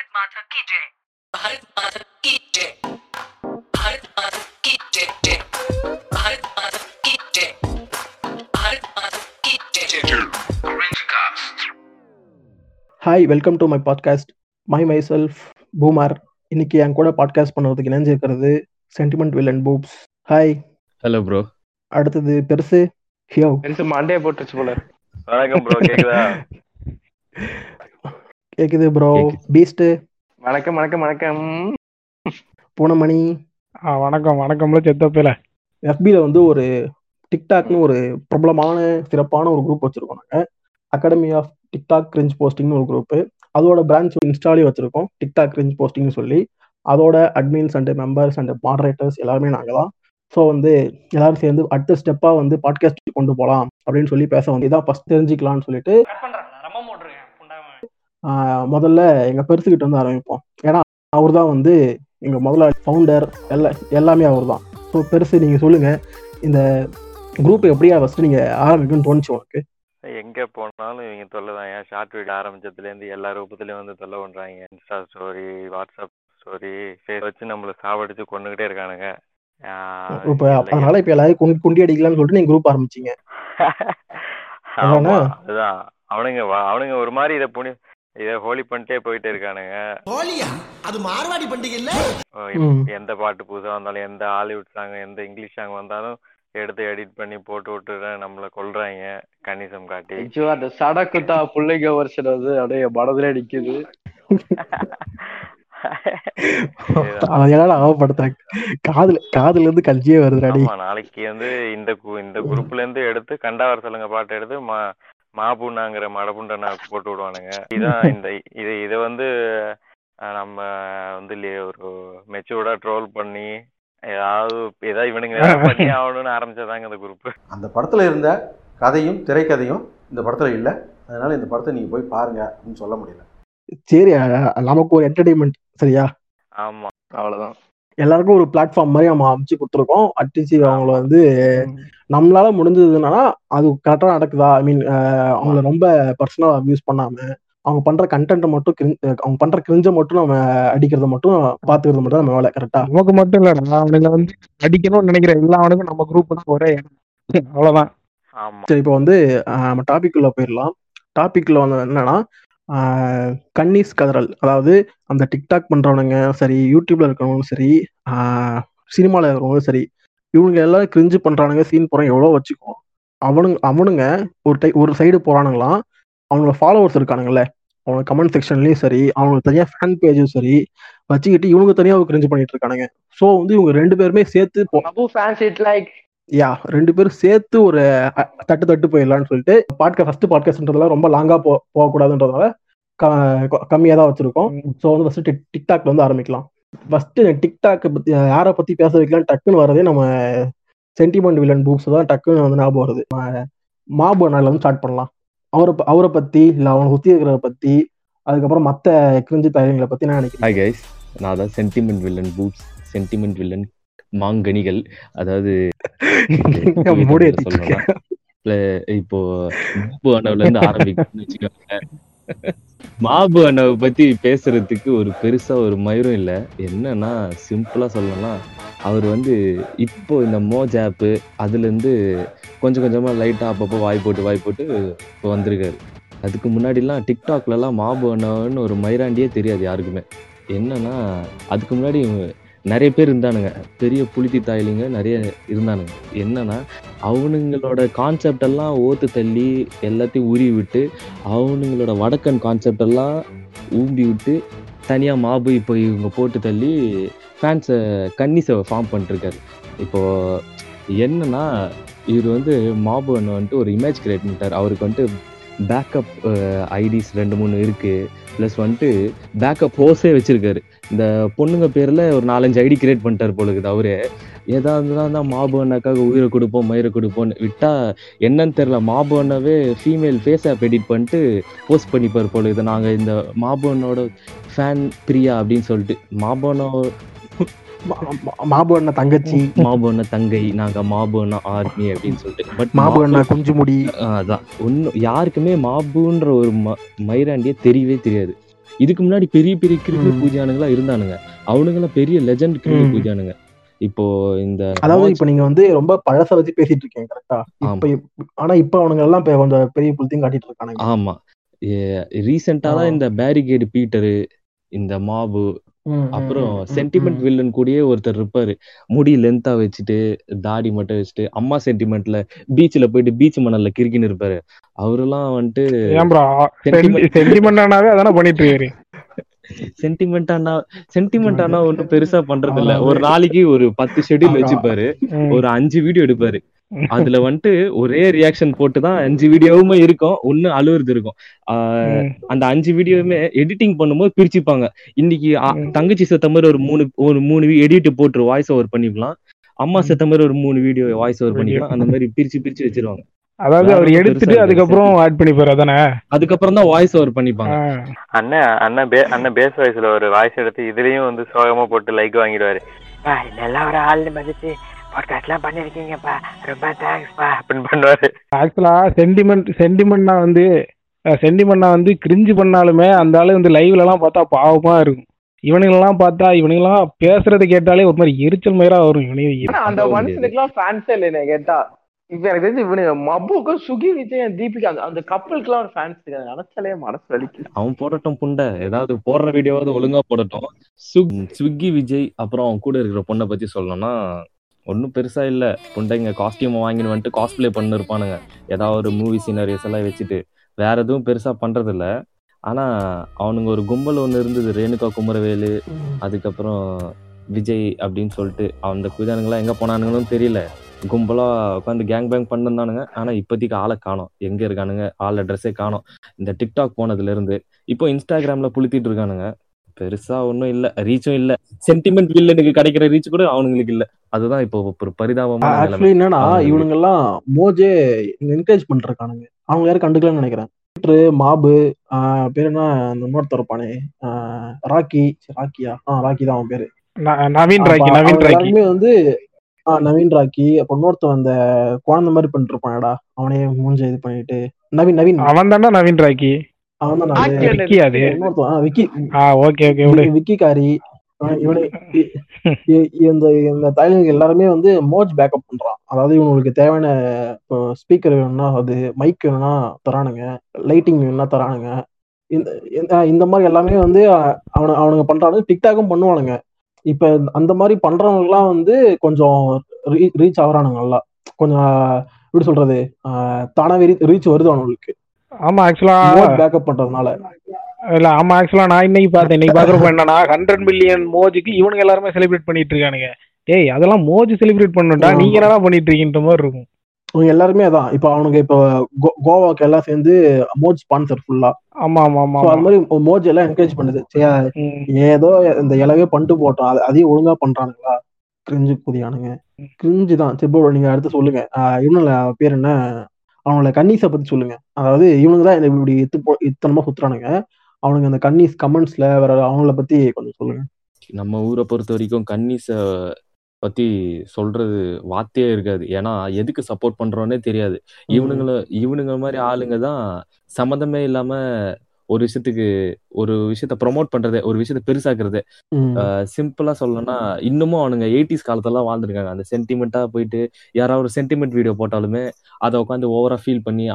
भारत माता की जय। भारत माता की जय। भारत माता की जय। भारत माता की जय। भारत माता की जय। Hi, welcome to my podcast. Myself Boomer. இன்னைக்கு என் கூட பாட்காஸ்ட் பண்ணுறதுக்கு இணைஞ்சிருக்கிறது சென்டிமெண்ட் வில்லன் பூப்ஸ். ஹாய். Hello bro. அடுத்தது பெருசு. ஹியோ பெருசு மாண்டே போட்டுச்சு போல. வணக்கம் ப்ரோ, கேக்குதா? கேக்குது ப்ரோ. பீஸ்ட். வணக்கம் வணக்கம் வணக்கம். பூனமணி. வணக்கம் வணக்கம்ல செத்தப்பேல. எஃபில வந்து ஒரு டிக்டாக்னு ஒரு பிரபலமான சிறப்பான ஒரு குரூப் வச்சிருக்கோம் நாங்கள். அகாடமி ஆஃப் டிக்டாக் கிரிஞ்ச் போஸ்டிங்னு ஒரு குரூப்பு. அதோட பிரான்ச் இன்ஸ்டாலே வச்சுருக்கோம், டிக்டாக் கிரிஞ்ச் போஸ்டிங்னு சொல்லி. அதோட admins and members and moderators எல்லாருமே நாங்கள் தான். ஸோ வந்து எல்லாரும் சேர்ந்து அடுத்த ஸ்டெப்பாக வந்து பாட்காஸ்ட் கொண்டு போகலாம் அப்படின்னு சொல்லி பேச வந்து இதான் ஃபஸ்ட் தெரிஞ்சுக்கலாம்னு சொல்லிட்டு முதல்ல எங்கள் பெருசுக்கிட்ட வந்து ஆரம்பிப்போம். ஏன்னா அவர் தான் வந்து எங்கள் முதல்ல ஃபவுண்டர், எல்லாமே அவர் தான். ஸோ பெருசு, நீங்கள் சொல்லுங்கள், இந்த குரூப் எப்படியா ஃபஸ்ட்டு நீங்கள் ஆரம்பிக்கணும்னு தோணுச்சு உங்களுக்கு? எங்கே போனாலும் இவங்க தொல்லை தான். ஏன் ஷார்ட் வீடியோ ஆரம்பித்ததுலேருந்து எல்லா ரூபத்துலேயும் வந்து தொல்லை பண்ணுறாங்க. இன்ஸ்டா ஸ்டோரி, வாட்ஸ்அப் ஸ்டோரி வச்சு நம்மளை சாவடிச்சு கொண்டுகிட்டே இருக்கானுங்க. இப்போ அதனால இப்போ எல்லாரும் குண்டி அடிக்கலாம்னு சொல்லிட்டு நீங்கள் குரூப் ஆரம்பிச்சிங்க. அதுதான் அவனுங்க அவனுங்க ஒரு மாதிரி இதை புனி இதை ஹோலி பண்ணிட்டே போயிட்டே இருக்கானுங்க. எந்த பாட்டு புதுசாக வந்தாலும், எந்த ஹாலிவுட் சாங், எந்த இங்கிலீஷ் சாங் வந்தாலும் எடுத்து எடிட் பண்ணி போட்டு விட்டு நம்மள கொல்றாங்க கணிசம் காட்டி. அந்த சடக்குத்தா பிள்ளைங்க வருஷது அப்படியே படத்துல நிக்குது. காதுல இருந்து கல்ஜியே வருது. நாளைக்கு வந்து இந்த குரூப்ல இருந்து எடுத்து கண்டாவர் சொல்லுங்க பாட்டு எடுத்து மாபுண்ணாங்கிற மடபுண்டா போட்டு விடுவானுங்க. இதான் இதை வந்து நம்ம வந்து ஒரு மெச்சூர்டா ட்ரோல் பண்ணி அந்த படத்துல இருந்த கதையும் திரைக்கதையும் இந்த படத்துல இல்ல, அதனால இந்த படத்தை நீங்க போய் பாருங்க அப்படின்னு சொல்ல முடியல. சரி, நமக்கு ஒரு என்டர்டெயின்மெண்ட், சரியா? ஆமா, அவ்வளவுதான். எல்லாருக்கும் ஒரு பிளாட்ஃபார்ம் மாதிரி நம்ம அமைச்சு கொடுத்துருக்கோம். அட்லீஸ்ட் அவங்களை வந்து நம்மளால முடிஞ்சதுன்னா அது கரெக்டா நடக்குதா, ஐ மீன் அவங்களை ரொம்ப பர்சனலா அபியூஸ் பண்ணாம அவங்க பண்ற கண்டென்ட் மட்டும், அவங்க பண்ற கிரிஞ்ச மட்டும் நம்ம அடிக்கிறத மட்டும் பாத்துக்கிறது மட்டும் நம்ம வேலை. கரெக்டா? நமக்கு மட்டும் இல்ல, அவனுங்களை வந்து அடிக்கணும்னு நினைக்கிற எல்லாவனுக்கும் நம்ம குரூப் தான் ஒரே, அவ்வளவுதான். சரி, இப்போ வந்து நம்ம டாபிக் உள்ள போயிடலாம். டாபிக்ல வந்து என்னன்னா கண்ணீஸ் கதறல். அதாவது அந்த டிக்டாக் பண்றவனுங்க சரி, யூடியூப்ல இருக்கிறவங்களும் சரி, சினிமால இருக்கிறவங்களும் சரி, இவங்க எல்லாம் கிரிஞ்சு பண்றானுங்க. சீன் போற எவ்வளோ வச்சுக்கோ, அவனுங்க ஒரு சைடு போறானுங்களாம். அவங்களோட ஃபாலோவர்ஸ் இருக்கானுங்களே, அவங்களோட கமெண்ட் செக்ஷன்லேயும் சரி, அவங்களுக்கு தனியாக ஃபேன் பேஜும் சரி வச்சுக்கிட்டு இவங்க தனியாக கிரிஞ்சு பண்ணிட்டு இருக்கானுங்க. ஸோ வந்து இவங்க ரெண்டு பேருமே சேர்த்து ரெண்டு பேரும் சேர்த்து ஒரு தட்டு போயிடலான்னு சொல்லிட்டு ஃபர்ஸ்ட் பாட்காஸ்ட்ன்றதுலாம் ரொம்ப லாங்காக போகக்கூடாதுன்றதுனால கம்மியாக தான் வச்சிருக்கோம். ஸோ வந்து ஃபர்ஸ்ட் டிக்டாக்ல வந்து ஆரம்பிக்கலாம். ஃபர்ஸ்ட் டிக்டாக் பத்தி யாரை பத்தி பேச வைக்கலாம் டக்குன்னு வரதே நம்ம சென்டிமெண்ட் வில்லன் பூப்ஸ் தான் டக்குன்னு வந்து ஞாபகம் வருது. மாபோனால வந்து ஸ்டார்ட் பண்ணலாம். அவரை பற்றி, இல்லை அவனை சுற்றி இருக்கிறத பற்றி, அதுக்கப்புறம் மற்ற கிரிஞ்சு தயாரிகளை பற்றி நான் நினைக்கிறேன். ஹாய் கைஸ், நான் தான் sentiment villain boobs, sentiment villain மாங்கனிகள். அதாவது இப்போ மாபு அண்ணாவிலேருந்து ஆரம்பிக்கணும்னு வச்சுக்கோங்க. மாபு அண்ணாவை பற்றி பேசுறதுக்கு ஒரு பெருசாக ஒரு மயிரும் இல்லை. என்னன்னா சிம்பிளாக சொல்லணும்னா, அவர் வந்து இப்போ இந்த மோஜ் ஆப்பு அதுலேருந்து கொஞ்சம் கொஞ்சமாக லைட்டாக அப்பப்போ வாய் போட்டு இப்போ வந்திருக்காரு. அதுக்கு முன்னாடிலாம் டிக்டாக்லலாம் மாபு அண்ணான்னு ஒரு மயிராண்டியே தெரியாது யாருக்குமே. என்னன்னா அதுக்கு முன்னாடி நிறைய பேர் இருந்தானுங்க, பெரிய புளித்தி தாயிலிங்க நிறைய இருந்தானுங்க. என்னன்னா அவனுங்களோட கான்செப்டெல்லாம் ஓத்து தள்ளி எல்லாத்தையும் உருவி விட்டு அவனுங்களோட வடக்கன் கான்செப்டெல்லாம் ஊம்பி விட்டு தனியாக மாபு இப்போ இவங்க போட்டு தள்ளி ஃபேன்ஸை கன்னிஸை ஃபார்ம் பண்ணிட்டுருக்காரு. இப்போது என்னன்னா இவர் வந்து மாபு அண்ணன் வந்துட்டு ஒரு இமேஜ் கிரியேட் பண்ணிட்டார். அவருக்கு வந்துட்டு பேக்கப் ஐடிஸ் 2-3 இருக்குது. ப்ளஸ் வந்துட்டு பேக்கப் ஹோஸே வச்சுருக்காரு. இந்த பொண்ணுங்க பேரில் ஒரு 4-5 ஐடி கிரியேட் பண்ணிட்டார் போல இருக்குது. அவரு ஏதா இருந்தால் தான் மாபு அண்ணாக்காக உயிரை கொடுப்போம் மயிரை கொடுப்போம்னு விட்டால் என்னன்னு தெரில, மாபு அண்ணாவே ஃபீமேல் ஃபேஸ் ஆப் எடிட் பண்ணிட்டு போஸ்ட் பண்ணிப்பார் போல இருக்குது. நாங்கள் இந்த மாபு அண்ணனோட ஃபேன் பிரியா அப்படின்னு சொல்லிட்டு மாபு அண்ணா மாபு அண்ணா தங்கச்சி, மாபு அண்ணா தங்கை, நாங்கள் மாபு அண்ணா ஆர்மி அப்படின்னு சொல்லிட்டு. பட் மாபு அண்ணா குஞ்சுமுடி. அதான் ஒன்றும் யாருக்குமே மாபுன்ற ஒரு மயிராண்டியே தெரியவே தெரியாது. இதுக்கு முன்னாடி பெரிய பெரிய கிரிமினல் பூஜையானுங்களா இருந்தானுங்க, அவனுங்களாம் பெரிய லெஜண்ட் கிரிமினல் பூஜையானுங்க. இப்போ இந்த அதாவது இப்ப நீங்க வந்து ரொம்ப பழச வச்சு பேசிட்டு இருக்கீங்க கரெக்டா. ஆனா இப்ப அவனுங்க எல்லாம் கொஞ்சம் பெரிய புலத்தையும் காட்டிட்டு இருக்கானுங்க. ஆமா, ரீசெண்டா தான் இந்த பேரிகேடு பீட்டரு, இந்த மாபு, அப்புறம் சென்டிமெண்ட் வில்லன் கூடயே ஒருத்தர் இருப்பாரு, முடி லென்த்தா வச்சுட்டு தாடி மட்டும் வச்சுட்டு அம்மா சென்டிமெண்ட்ல பீச்ல போயிட்டு பீச் மணல்ல கிறுக்கின்னு இருப்பாரு. அவரெல்லாம் வந்துட்டு சென்டிமெண்ட் ஆனா ஒன்னும் பெருசா பண்றது இல்ல. ஒரு நாளைக்கு ஒரு 10 ஷெட்யூல் வச்சுப்பாரு, ஒரு 5 வீடியோ எடுப்பாரு. அதுல வந்துட்டு ஒரே ரியாக்ஷன் போட்டுதான் 5 வீடியோவுமே இருக்கும், ஒண்ணு அழுவுறது இருக்கும். அந்த 5 வீடியோவுமே எடிட்டிங் பண்ணும்போது பிரிச்சுப்பாங்க. இன்னைக்கு தங்கச்சி செத்த மாதிரி ஒரு மூணு எடிட் போட்டு வாய்ஸ் ஓவர் பண்ணிக்கலாம், அம்மா செத்த மாதிரி ஒரு 3 வீடியோ வாய்ஸ் ஓவர் பண்ணிக்கலாம். அந்த மாதிரி பிரிச்சு வச்சிருவாங்க. அதாவது அவர் எடுத்துட்டு அதுக்கப்புறம் ஆட் பண்ணிப்பாரு, அதானே? அதுக்கப்புறம் தான் வாய்ஸ் ஓவர் பண்ணிப்பாங்க. அண்ணன் பேஸ் வாய்ஸ்ல ஒரு வாய்ஸ் எடுத்து இதுலயும் வந்து சோகமா போட்டு லைக் வாங்கிடுவாரு. நல்லா ஒரு ஆள் மதிச்சு சென்டிமெண்ட் வந்து கிரிஞ்சு பண்ணாலுமே அந்த ஆளு வந்து லைவ்ல எல்லாம் பார்த்தா பாவமா இருக்கும். இவனுங்கெல்லாம் பார்த்தா இவனுங்கெல்லாம் பேசுறதை கேட்டாலே ஒரு மாதிரி எரிச்சல் மயிரா வரும். இவனையும் அந்த மனுஷனுக்குலாம் ஃபேன்ஸே இல்லை கேட்டா. இப்ப எனக்கு தெரிஞ்சு இவனுக்கு மபுக்கும் சுகி விஜயம் தீபிகா அந்த கப்பலுக்குலாம் ஒரு ஃபேன்ஸ் இருக்காங்க. நினைச்சாலே மனசு வலிக்கு. அவன் போடட்டும் புண்டை, ஏதாவது போடுற வீடியோவாவது ஒழுங்கா போடட்டும். சுகி விஜய் அப்புறம் அவன் கூட இருக்கிற பொண்ணை பத்தி சொல்லணும்னா ஒன்றும் பெருசா இல்ல. புண்டைங்க காஸ்டியூம் வாங்கின்னு வந்துட்டு காஸ்பிளே பண்ணிருப்பானுங்க, ஏதாவது ஒரு மூவி சீனரிஸ் எல்லாம் வச்சுட்டு. வேற எதுவும் பெருசா பண்றது இல்ல. ஆனா அவனுங்க ஒரு கும்பல் ஒண்ணு இருந்தது, ரேணுகா குமரவேலு அதுக்கப்புறம் விஜய் அப்படின்னு சொல்லிட்டு. அந்த குஜானுங்களாம் எங்க போனானுங்களும் தெரியல, கும்பலா உட்காந்து கேங் பேங் பண்ணிருந்தானுங்க. ஆனா இப்போதைக்கு ஆளை காணோம், எங்க இருக்கானுங்க, ஆள் அட்ரஸே காணோம். இந்த டிக்டாக் போனதுல இருந்து இப்போ இன்ஸ்டாகிராம்ல புளுத்திட்டு இருக்கானுங்க. பெருசா ஒன்னும் இல்ல, ரீச்சும் இல்ல. சென்டிமெண்ட் வில்லனுக்கு கிடைக்கிற ரீச் கூட அவனுங்களுக்கு இல்ல. அதுதான் இப்போ ஒரு பரிதாபமா என்னன்னா, இவனுங்க எல்லாம் மோஜே என்கரேஜ் பண்றானுங்க. அவங்க யாரும் கண்டுக்கலாம்னு நினைக்கிறேன். மாபு பேரு என்ன இன்னொருத்தர் இருப்பானே, ராக்கி ராக்கியா, ராக்கி தான் அவன் பேரு, வந்து நவீன் ராக்கி. அப்ப இன்னொருத்தன் அந்த குழந்தை மாதிரி பண்ணிட்டு இருப்பானடா, அவனே மூஞ்ச இது பண்ணிட்டு நவீன் அவன் தானே நவீன் ராக்கி. விக்கிகாரி தலைவர்கள் எல்லாருமே வந்து மோஜ் பேக்கப் பண்றான். அதாவது இவங்களுக்கு தேவையான ஸ்பீக்கர் வேணும்னா அது, மைக் வேணும்னா தரானுங்க, லைட்டிங் வேணும்னா தரானுங்க. இந்த மாதிரி எல்லாமே வந்து அவனுங்க பண்றாங்க. டிக்டாக்கும் பண்ணுவானுங்க. இப்ப அந்த மாதிரி பண்றவங்கலாம் வந்து கொஞ்சம் ரீச் ஆகுறானுங்க, எல்லாம் கொஞ்சம் எப்படி சொல்றது, தானாவே ரீச் வருது அவனுங்களுக்கு. ஆமா, ஆக்சுவலா பேக்கப் பண்றதுனால இல்ல. ஆமா, ஆக்சுவலா நான் இன்னைக்கு பாக்குறப்ப என்னன்னா 100 மில்லியன் மோஜுக்கு இவனுக்கு எல்லாருமே செலிப்ரேட் பண்ணிட்டு இருக்கானுங்க. டேய், அதெல்லாம் மோஜ் செலிப்ரேட் பண்ணுடா, நீங்க என்னடா பண்ணிட்டு இருக்கீங்கன்ற மாதிரி இருக்கும். அவங்க எல்லாருமே அதான் இப்ப அவனுக்கு இப்ப கோவாக்கு எல்லாம் சேர்ந்து மோஜ் ஸ்பான்சர் ஃபுல்லா. ஆமா ஆமா ஆமா, அது மாதிரி மோஜ் எல்லாம் என்கரேஜ் பண்ணுது. ஏதோ இந்த இலவே பண்ணிட்டு போட்டோம், அதையும் ஒழுங்கா பண்றானுங்களா? கிரிஞ்சு புதியானுங்க, கிரிஞ்சு தான். சரி ப்ரோ, நீங்க அடுத்து சொல்லுங்க. இவனோட பேர் என்ன, அவனோட கன்னீஸை பத்தி சொல்லுங்க. அதாவது இவனுக்கு தான் இப்படி இத்தனமா சுத்துறானுங்க. அவனுக்கு அந்த கன்னீஸ் கமெண்ட்ஸ்ல வேற அவங்கள பத்தி கொஞ்சம் சொல்லுங்க. நம்ம ஊரை பொறுத்த வரைக்கும் கன்னீஸை பத்தி சொல்றது வார்த்தையே இருக்காது. ஏன்னா எதுக்கு சப்போர்ட் பண்றோன்னே தெரியாது. இவனுங்க மாதிரி ஆளுங்க தான் சம்மந்தமே இல்லாம ஒரு விஷயத்த ப்ரொமோட் பண்றது, ஒரு விஷயத்த பெருசாக்குறது. சிம்பிளா சொல்லணும்னா இன்னமும் அவனுங்க 80s காலத்தெல்லாம் வாழ்ந்துருக்காங்க. அந்த சென்டிமெண்டா போயிட்டு யாராவது ஒரு சென்டிமெண்ட் வீடியோ போட்டாலுமே அதை உட்காந்து ஓவரா ஃபீல் பண்ணி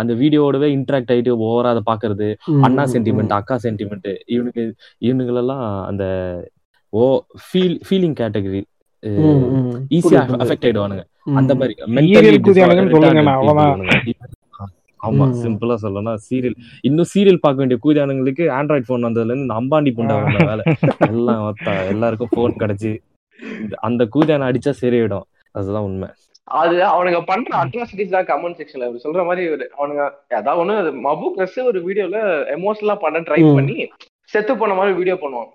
அந்த வீடியோடவே இன்ட்ராக்ட் ஆயிட்டு ஓவரா அதை பாக்குறது. அண்ணா சென்டிமெண்ட், அக்கா சென்டிமெண்ட், இவனுங்களெல்லாம் அந்த ஃபீலிங் கேட்டகரி ஈஸியா அஃபெக்ட் ஆயிடுவானுங்க. அந்த மாதிரி ஆமா, சிம்பிளா சொல்லணும்னா சீரியல், இன்னும் சீரியல் பார்க்க வேண்டிய கூதியானுங்களுக்கு ஆண்ட்ராய்ட் போன் வந்ததுல இருந்து அம்பாண்டி பண்ணாங்க வேலை எல்லாம். எல்லாருக்கும் போன் கிடைச்சு அந்த கூதியான அடிச்சா சரியிடும். அதுதான் உண்மை. அது அவனுங்க பண்ற அட்ராசிட்டிஸ் தான் கமெண்ட் செக்ஷன்ல சொல்ற மாதிரி. அவனுங்க ஏதாவது ஒண்ணு மபு கிரஸ் ஒரு வீடியோல எமோஷனலா பண்ண ட்ரை பண்ணி செத்து போன மாதிரி வீடியோ பண்ணுவான்.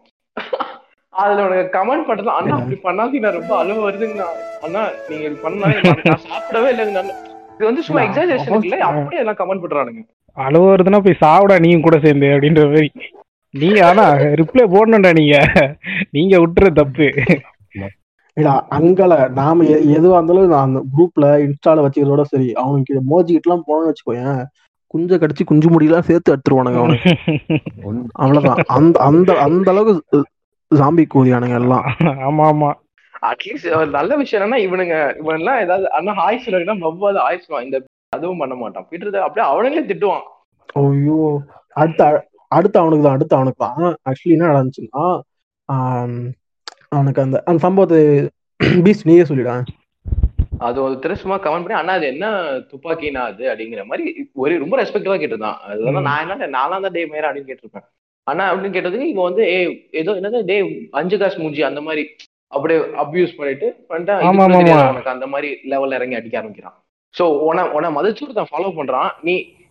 அதுல உனக்கு கமெண்ட் பண்றது, அண்ணா அப்படி பண்ணாதீங்கன்னா ரொம்ப அழுவ வருதுங்கண்ணா, அண்ணா நீங்க பண்ணா சாப்பிடவே இல்லைங்க, இது வந்து சும்மா எக்ஸாஜரேஷன் இல்ல, அப்படியே எல்லாம் கமெண்ட் பண்றானுங்க. அழுவ வருதுன்னா போய் சாவுடா நீயும் கூட சேர்ந்து அப்படின்ற மாதிரி. நீங்க ஆனா ரிப்ளை போடணும்டா, நீங்க விட்டுற தப்பு இல்ல. அங்கல நாம எதுவா இருந்தாலும் நான் அந்த குரூப்ல இன்ஸ்டால வச்சுக்கிறதோட சரி. அவனுக்கு மோஜிக்கிட்ட எல்லாம் போனோம்னு வச்சுக்கோயேன், குஞ்ச கடிச்சு குஞ்சு முடியெல்லாம் சேர்த்து எடுத்துருவானுங்க அவனுக்கு. அவ்வளவுதான், அந்த அளவுக்கு ஜாம்பி கூதியானுங்க எல்லாம். ஆமா ஆமா, அட்லீஸ்ட் நல்ல விஷயம் என்னன்னா இவனுங்க ஏதாவது ஆனா ஹாய் சொல்லுன்னா மவ்வாத ஆயிடுவான், இந்த அதுவும் பண்ண மாட்டான். பீட்டர் அப்படியே அவனுங்களே திட்டுவான். ஐயோ, அடுத்து அவனுக்குதான், ஆக்சுவலி என்ன நடந்துச்சுன்னா அவனுக்கு அந்த சம்பவத்தை பீஸ் நீயே சொல்லிடான். அது ஒரு திரு சும்மா கமெண்ட் பண்ணி அண்ணா அது என்ன துப்பாக்கினா அது அப்படிங்கிற மாதிரி ஒரு ரொம்ப ரெஸ்பெக்டிவா கேட்டிருந்தான். அதுதான் நான் என்ன நாலாம் தான் டே மேல அப்படின்னு கேட்டிருப்பேன். ஆனா அப்படின்னு கேட்டதுக்கு இவன் வந்து ஏதோ என்னது டே 5 காசு மூஞ்சி அந்த மாதிரி அப்படியே அபியூஸ் பண்ணிட்டு அவனுக்கு அந்த மாதிரி லெவல்ல இறங்கி அடிக்க ஆரம்பிக்கிறான். சோ உன மதிச்சூர் தான் ஃபாலோ பண்றான்.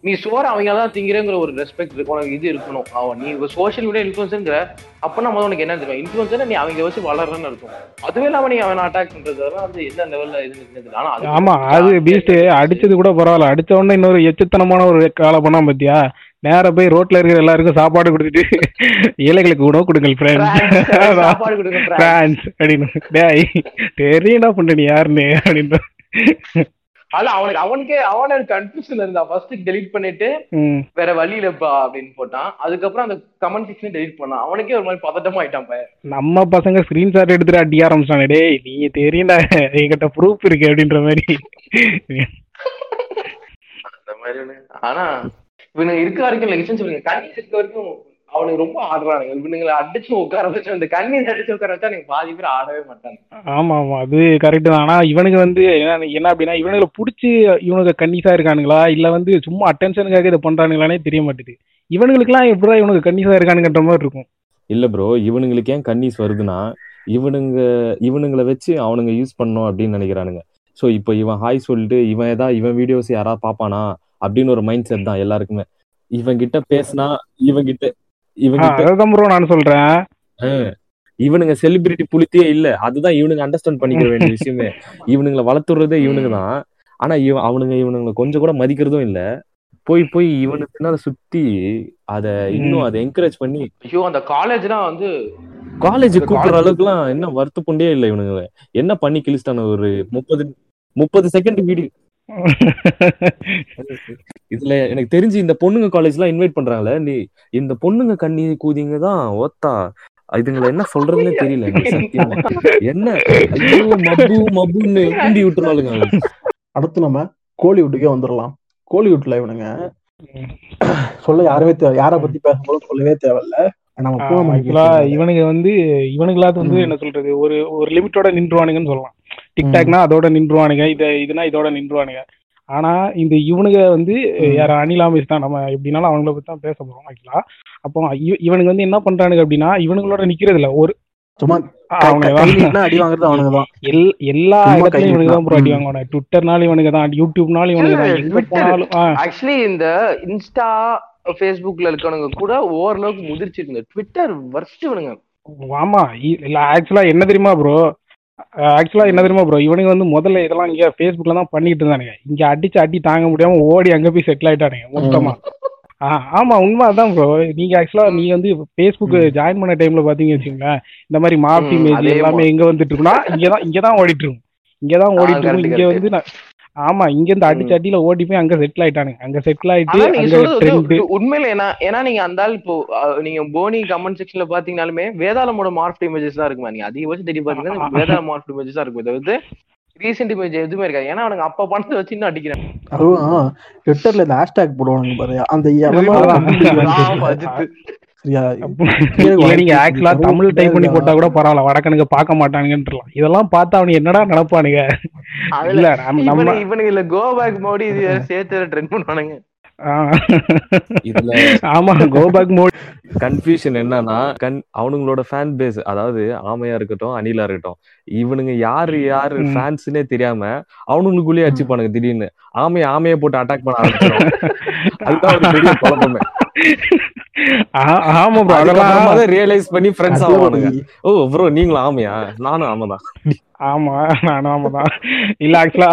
நீ சோற அவங்களாம் திங்கிறங்கிற ஒரு ரெஸ்பெக்ட் இருக்கு உனக்கு, இது இருக்கணும். அவன் நீ சோசியல் மீடியா இன்ஃபுளுன்ஸுங்கிற அப்பனா முதல் உனக்கு என்ன தெரியும், இன்ஃபுளுன்ஸா நீ அவங்க வச்சு வளரணும்னு இருக்கும். அதுவே இல்லாம நீ அவன் அட்டாக் பண்றதுல அது எந்த லெவல்ல இது. ஆனா ஆமா, அது பீஸ்ட் அடிச்சது கூட பரவாயில்ல, அடிச்ச உடனே இன்னொரு எச்சத்தனமான ஒரு காலை பண்ணா பாத்தியா, நேர போய் ரோட்ல இருக்கிற எல்லாருக்கும் சாப்பாடு கொடுத்துட்டு ஏழைகளுக்கு உணவு கொடுங்கள் பிரான்ஸ் அப்படின்னு தெரியண்டா பண்ற நீ யாருன்னு அப்படின்னு. அவனே கன்ஃபியூஷன்ல இருந்தான். ஃபர்ஸ்ட் டெலீட் பண்ணிட்டு வேற வழியிலப்பா அப்படின்னு போட்டான். அதுக்கப்புறம் அந்த கமெண்ட் செக்ஷன் டெலீட் பண்ணான். அவனுக்கே ஒரு மாதிரி பதட்டமா ஆயிட்டான். நம்ம பசங்க ஸ்கிரீன்ஷாட் எடுத்துட்டு அடி ஆரம்பிச்சானே, டே நீ தெரியல என்கிட்ட ப்ரூஃப் இருக்கு அப்படின்ற மாதிரி. அந்த மாதிரி ஆனா இவனுங்க இருக்க வரைக்கும் லெக்ஷன் சொல்லுங்க, கண்ணீர் இருக்க வரைக்கும் அவனுக்கு ரொம்ப ஆடுறானுங்க. இவனுங்களை அடிச்சு உட்கார வச்சு, அந்த கண்ணீர் அடிச்சு உட்கார வச்சா எனக்கு பாதி பேர் ஆடவே மாட்டாங்க. ஆமா ஆமா, அது கரெக்ட் தான். ஆனா இவனுக்கு வந்து என்ன அப்படின்னா, இவனுங்களை பிடிச்சி இவனுக்கு கண்ணீசா இருக்கானுங்களா இல்ல வந்து சும்மா அட்டென்ஷனுக்காக இதை பண்றானுங்களானே தெரிய மாட்டேது. இவனுங்களுக்குலாம் எப்படா இவனுக்கு கண்ணீசா இருக்கானுங்கன்ற மாதிரி இருக்கும். இல்ல ப்ரோ, இவனுங்களுக்கு ஏன் கண்ணீஸ் வருதுன்னா இவனுங்களை வச்சு அவனுங்க யூஸ் பண்ணோம் அப்படின்னு நினைக்கிறானுங்க. ஸோ இப்போ இவன் ஹாய் சொல்லிட்டு இவன் வீடியோஸ் யாராவது பாப்பானா அப்படின்னு ஒரு மைண்ட் செட் தான் எல்லாருக்குமே. இவங்கிட்ட பேசினா இவங்கிட்ட நான் சொல்றேன், இவனுங்க செலிபிரிட்டி புளித்தே இல்ல. அதுதான் இவனுங்க அண்டர்ஸ்டாண்ட் பண்ணிக்க வேண்டிய விஷயமே. இவனுங்களை வளர்த்துறதே இவனுங்க தான். ஆனா இவனுங்களை கொஞ்சம் கூட மதிக்கிறதும் இல்ல. போய் இவனுக்குன்னா அதை சுத்தி அதை இன்னும் அதை என்கரேஜ் பண்ணி, ஐயோ அந்த காலேஜ்லாம் வந்து காலேஜ் கூப்பிடுற அளவுக்குலாம் என்ன வருத்தப்பண்டே இல்லை. இவனுங்களை என்ன பண்ணி கிழிச்சிட்டான ஒரு 30 செகண்ட் வீடியோ. இதுல எனக்கு தெரிஞ்சு இந்த பொண்ணுங்க காலேஜ் எல்லாம் இன்வைட் பண்றாங்களே, இந்த பொண்ணுங்க கண்ணி கூதிங்க தான் ஓத்தா. இதுங்களை என்ன சொல்றதுன்னு தெரியல என்ன கூண்டி விட்டுருவாளுங்க. அடுத்து நம்ம கோலிவுட்டுக்கே வந்துடலாம். கோலிவுட்ல இவனுங்க சொல்ல யாருமே யாரை பத்தி பேசும்போது சொல்லவே தேவையில்ல. இவனுக்கு வந்து இவனுங்களாவது வந்து என்ன சொல்றது, ஒரு லிமிட்டோட நின்றுவானுங்கன்னு சொல்லலாம். டிக்டாக்னா அதோட நின்றுவானுங்க, இதுனா இதோட நின்றுவானுங்க. ஆனா இந்த இவனுங்க வந்து யார அனிலாமிஸ் தான், நம்ம எப்படின்னாலும் அவங்கள பத்தி தான் பேச போறோம் ஆக்சுவலா. அப்போ இவனுக்கு வந்து என்ன பண்றானுங்க அப்படின்னா, இவனுங்களோட நிக்கிறது இல்ல, ஒரு சும்மா அடி வாங்குறது அவனுங்க தான். எல்லா இடத்துலயும் இவனுக்கு தான் ப்ரோ அடி வாங்குவாங்க. ட்விட்டர்னாலும் இவனுக்கு தான், யூடியூப்னாலும் இவனுக்கு தான், எங்க போனாலும். ஆக்சுவலி இந்த இன்ஸ்டா ஃபேஸ்புக்ல இருக்கவனுங்க கூட ஓரளவுக்கு முதிர்ச்சிருங்க, ட்விட்டர் வர்ஸ்ட் இவனுங்க. ஆமா, இல்ல ஆக்சுவலா என்ன தெரியுமா ப்ரோ, இவனுக்கு வந்து முதல்ல இதெல்லாம் இங்க ஃபேஸ்புக்ல தான் பண்ணிட்டு இருந்தானுங்க. இங்க அடி தாங்க முடியாம ஓடி அங்க போய் செட்டில் ஆயிட்டானுங்க மொத்தமா. ஆமா உண்மை தான் ப்ரோ. நீங்க ஆக்சுவலா வந்து ஃபேஸ்புக் ஜாயின் பண்ண டைம்ல பாத்தீங்கன்னு வச்சுக்கோங்களேன், இந்த மாதிரி மாப் இமேஜ் எல்லாமே எங்க வந்துட்டு இருக்குன்னா இங்கதான் ஓடிட்டு இருக்கும். இங்க வந்து ஆமா இங்க இருந்து அடிச்சடியில ஓடி போய் அங்க செட்டில் ஆயிட்டானுங்க. அங்க செட்டில் ஆயிட்டு உண்மையில ஏன்னா நீங்க அந்த இப்போ நீங்க போனி கமெண்ட் செக்ஷன்ல பாத்தீங்கன்னாலுமே வேதாளமோட மார்ஃப்ட் இமேஜஸ் தான் இருக்குமா. நீங்க அதிகபட்சம் தெரிய பாத்தீங்கன்னா வேதாள மார்ஃப்ட் இமேஜஸ் தான் இருக்கும். தவிர்த்து ரீசெண்ட் இமேஜ் எதுவுமே இருக்காது. ஏன்னா அவனுக்கு அப்ப பணத்தை வச்சு இன்னும் அடிக்கிறேன். அதுவும் ட்விட்டர்ல இந்த ஹேஷ்டாக் போடுவானுங்க பாரு, அந்த தமிழ் டைப் பண்ணி போட்டா கூட பரவாயில்ல, வடக்கனுக்கு பாக்க மாட்டானுங்க. இதெல்லாம் பார்த்தா அவனுக்கு என்னடா நடப்பானுங்க. கன்ஃபியூஷன் என்னன்னா அவனுங்களோட ஃபேன் பேஸ், அதாவது ஆமையா இருக்கட்டும் அனிலா இருக்கட்டும், இவனுங்க யாரு ஃபேன்ஸ்னே தெரியாம அவனுங்களுக்குள்ளேயே அடிச்சுப்பானுங்க. திடீர்னு ஆமையை போட்டு அட்டாக் பண்ண ஆரம்பிச்சிடும். அதுதான் ஒரு பெரிய குழப்பமே. ஆமா ப்ரோ, அதெல்லாம் ரியலைஸ் பண்ணி ஃப்ரெண்ட்ஸ் ஆவானுங்க. ஓ ப்ரோ நீங்களும் ஆமையா? நானும் ஆமாதான். ஆமா நானும் ஆமாதான். இல்ல ஆக்சுவலா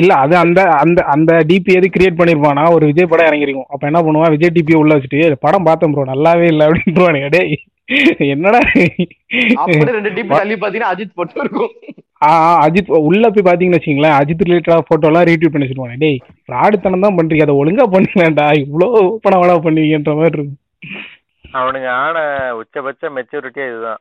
இல்ல அது அந்த டிபி எது கிரியேட் பண்ணிருப்பானா, ஒரு விஜய் படம் இறங்கிருக்கும். அப்ப என்ன பண்ணுவான், விஜய் டிபி உள்ள வச்சுட்டு படம் பார்த்தேன் ப்ரோ நல்லாவே இல்லை அப்படின்னு. என்னடா அஜித் போட்டோ இருக்கும். அஜித் உள்ள போய் பாத்தீங்கன்னு வச்சுங்களேன், அஜித் ரிலேட்டடா போட்டோ எல்லாம் ரீட்வீட் பண்ணி வச்சிருவாங்க. டேய் ராடுத்தனம் தான் பண்றீங்க, அதை ஒழுங்கா பண்ணீங்கடா, இவ்வளவு ஓப்பனா வளா பண்ணுவீங்கன்ற மாதிரி இருக்கும். அவனுங்க ஆன உச்சபட்ச மெச்சூரிட்டியா இதுதான்.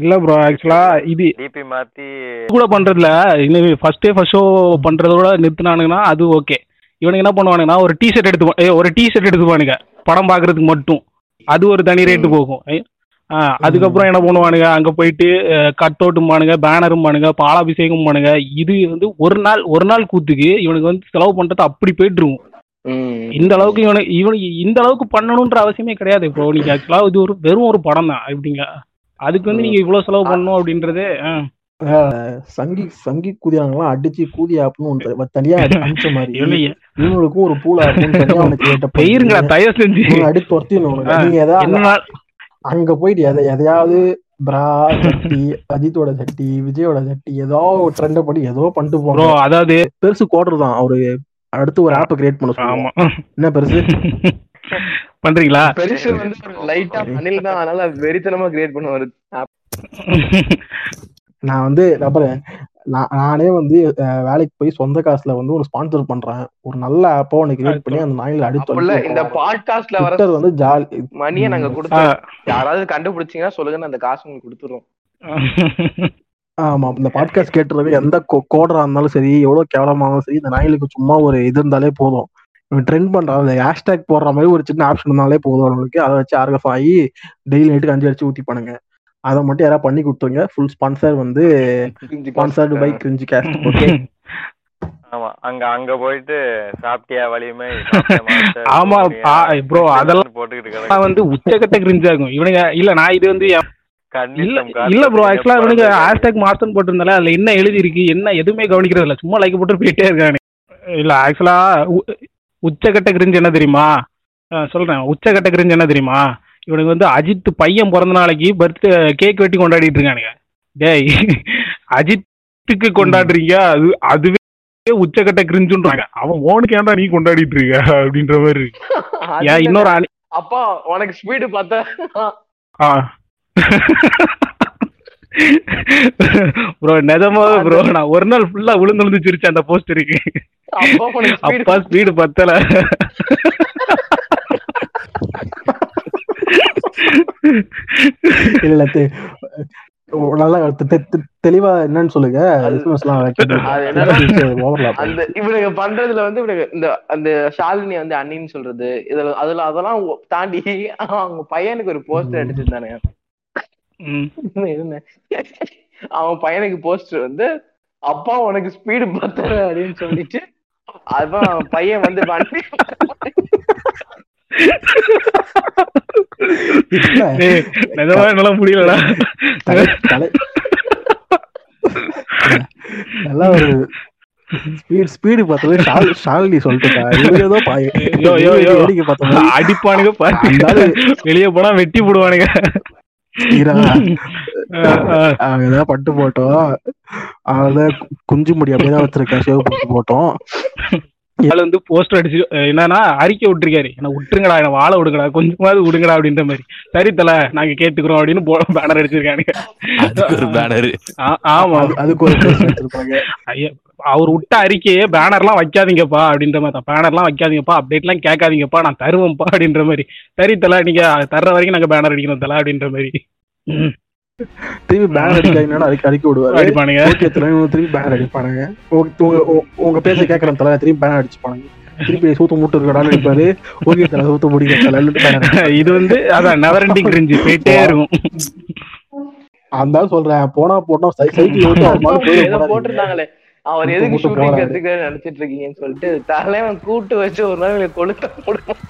இல்ல ப்ரோ, ஆக்சுவலா இது டிபி மாத்தி கூட பண்றதுல இன்னும் ஃபர்ஸ்ட் டே ஃபர்ஸ்ட் ஷோ பண்றதோட நிறுத்தினானுங்கன்னா அது ஓகே. இவனுக்கு என்ன பண்ணுவானுங்கன்னா ஒரு டிஷர்ட் எடுத்து எடுத்துப்பானுங்க படம் பாக்குறதுக்கு மட்டும், அது ஒரு தனி ரேட்டு போகும். அதுக்கப்புறம் என்ன பண்ணுவானுங்க, அங்க போயிட்டு கட் அவுட்டும் பானுங்க, பேனரும் பானுங்க, பாலாபிஷேகம் பானுங்க. இது வந்து ஒரு நாள் கூத்துக்கு இவனுக்கு வந்து செலவு பண்றது அப்படி போயிட்டு இருக்கும். இந்த அளவுக்கு இவனுக்கு இந்த அளவுக்கு பண்ணணும்ன்ற அவசியமே கிடையாது. இப்போ நீங்க ஆக்சுவலா இது ஒரு வெறும் ஒரு படம் தான் அப்படிங்க, அதுக்கு வந்து நீங்க இவ்வளவு செலவு பண்ணணும் அப்படின்றது. சங்கி கூதியாங்கலாம் அடிச்சு கூதி ஆப்னு தனியா அடிச்ச மாதிரி இவனுக்கும் ஒரு பூலா பெயிருங்களா தயவு செஞ்சு அடித்து ஒருத்தீங்க. அங்க போயிட்டு எதையாவது பிரா சட்டி, அஜித்தோட சட்டி, விஜயோட சட்டி, ஏதோ ட்ரெண்ட பண்ணி ஏதோ பண்ணிட்டு போறோம். அதாவது பெருசு கோட்டர் தான் அவரு அடுத்து ஒரு ஆப் கிரியேட் பண்ண சொல்லுவாங்க. என்ன பெருசு பண்றீங்களா? பெருசு வந்து லைட்டா அனில் தான், அதனால வெறித்தனமா கிரியேட் பண்ணுவாரு. நான் வந்து நானே வந்து வேலைக்கு போய் சொந்த காசுல வந்து ஒரு ஸ்பான்சர் பண்றேன், ஒரு நல்ல ஆப்போ ஒன்னு கிரியேட் பண்ணி அந்த நாயில அடிச்சு இந்த பாட்காஸ்ட்ல வரது வந்து ஜாலி மணியை நாங்க கொடுத்தோம். யாராவது கண்டுபிடிச்சீங்கன்னா சொல்லுங்கன்னு அந்த காசு உங்களுக்கு கொடுத்துருவோம். ஆமா, இந்த பாட்காஸ்ட் கேட்டுறது எந்த கோடரா இருந்தாலும் சரி, எவ்வளவு கேவலமா இருந்தாலும் சரி, இந்த நாயிலுக்கு சும்மா ஒரு இது இருந்தாலே போதும். ட்ரெண்ட் பண்றாங்க ஹேஷ்டாக் போடுற மாதிரி ஒரு சின்ன ஆப்ஷன் இருந்தாலே போதும் அவங்களுக்கு. அதை வச்சு ஆர்கஃப் ஆகி டெய்லி நைட்டுக்கு 5 அடிச்சு ஊத்தி பண்ணுங்க. அதை மட்டும் யாராவது பண்ணி கொடுத்துருங்க. ஃபுல் ஸ்பான்சர் வந்து sponsored by cringey cast. Okay. ஆமா, அங்க அங்க போயிட்டு சாப்பிட்டியா வலியுமே. ஆமா ப்ரோ, அதெல்லாம் போட்டுக்கிட்டு வந்து உச்சக்கட்ட கிரிஞ்சி ஆகும் இவனுங்க. இல்ல நான் இது வந்து இல்ல ப்ரோ, ஆக்சுவலா இவனுக்கு ஹேஷ்டாக் மாஸ்டர் போட்டிருந்தால அதுல என்ன எழுதி இருக்கு என்ன எதுவுமே கவனிக்கிறது இல்ல, சும்மா லைக் போட்டு போயிட்டே இருக்கானு. இல்ல ஆக்சுவலா உச்சக்கட்ட கிரிஞ்சி என்ன தெரியுமா சொல்றேன், உச்சக்கட்ட கிரிஞ்சி என்ன தெரியுமா, இவனுக்கு வந்து அஜித் பையன் பிறந்த நாளைக்கு பர்த்டே கேக் வெட்டி கொண்டாடிட்டு இருக்கானுங்க. டேய் அஜித்துக்கு கொண்டாடுறீங்க, அதுவே உச்சக்கட்ட கிரிஞ்சுன்றாங்க. அவன் ஓனுக்கு ஏன்டா நீ கொண்டாடிட்டு இருக்க அப்படின்ற மாதிரி இருக்கு. இன்னொரு ஆளு அப்பா உனக்கு ஸ்பீடு பார்த்தா ப்ரோ நிஜமாவே ப்ரோ நான் ஒரு நாள் ஃபுல்லா விழுந்து சிரிச்சேன் அந்த போஸ்ட் இருக்கு. அப்பா ஸ்பீடு பத்தல இல்ல நல்லா தெளிவா என்னன்னு சொல்லுங்க. இவனுக்கு பண்றதுல வந்து இந்த அந்த ஷாலினியை வந்து அண்ணின்னு சொல்றது இதுல அதுல அதெல்லாம் தாண்டி அவங்க பையனுக்கு ஒரு போஸ்டர் அடிச்சிருந்தானுங்க. அவன் பையனுக்கு போஸ்டர் வந்து அப்பா உனக்கு ஸ்பீடு பத்தல அப்படின்னு சொல்லிட்டு அதான் பையன் வந்து பண்ணி முடியல அடிப்பானுங்க வெளியே போனா வெட்டி போடுவானுங்க. பட்டு போட்டோம் அவதான் குஞ்சு முடி அப்படிதான் வச்சிருக்கேன் சேவ் பட்டு போட்டோம். அதுல வந்து போஸ்டர் அடிச்சு என்னன்னா அறிக்கை விட்டுருக்காரு, என்ன விட்டுருங்கடா, என்ன வாழை விடுங்கடா, கொஞ்சமாவது விடுங்கடா அப்படின்ற மாதிரி. சரி தலை நாங்க கேட்டுக்கிறோம் அப்படின்னு பேனர் அடிச்சிருக்காங்க. ஆமா, அதுக்கு ஒரு அவர் விட்ட அறிக்கையே பேனர்லாம் வைக்காதீங்கப்பா அப்படின்ற மாதிரி தான். பேனர்லாம் வைக்காதீங்கப்பா, அப்டேட் எல்லாம் கேட்காதீங்கப்பா, நான் தருவேன்ப்பா அப்படின்ற மாதிரி. சரி தலை நீங்க தர்ற வரைக்கும் நாங்க பேனர் அடிக்கணும் தலை அப்படின்ற மாதிரி. திரும்பி பேனர் அடிக்காதீங்கன்னா அறிக்கை விடுவாரு, அடிப்பானுங்க. திரும்பி பேனர் அடிப்பானுங்க, உங்க பேச கேட்கறேன் தலை, திரும்பி பேனர் அடிச்சுப்பானுங்க. திருப்பி சூத்த மூட்டு இருக்கடான்னு அடிப்பாரு. ஓகே தலை சூத்த முடிக்க. இது வந்து அதான் நெவர் எண்டிங் கிரிஞ்சி போயிட்டே இருக்கும். அந்த சொல்றேன் போனா போட்டோம் சைக்கிள் போட்டிருந்தாங்களே அவர் எதுக்கு ஷூட்டிங் கத்துக்க நினைச்சிட்டு இருக்கீங்கன்னு சொல்லிட்டு தலைவன் கூட்டு வச்சு ஒரு நாள் கொளுத்த போடுவோம்,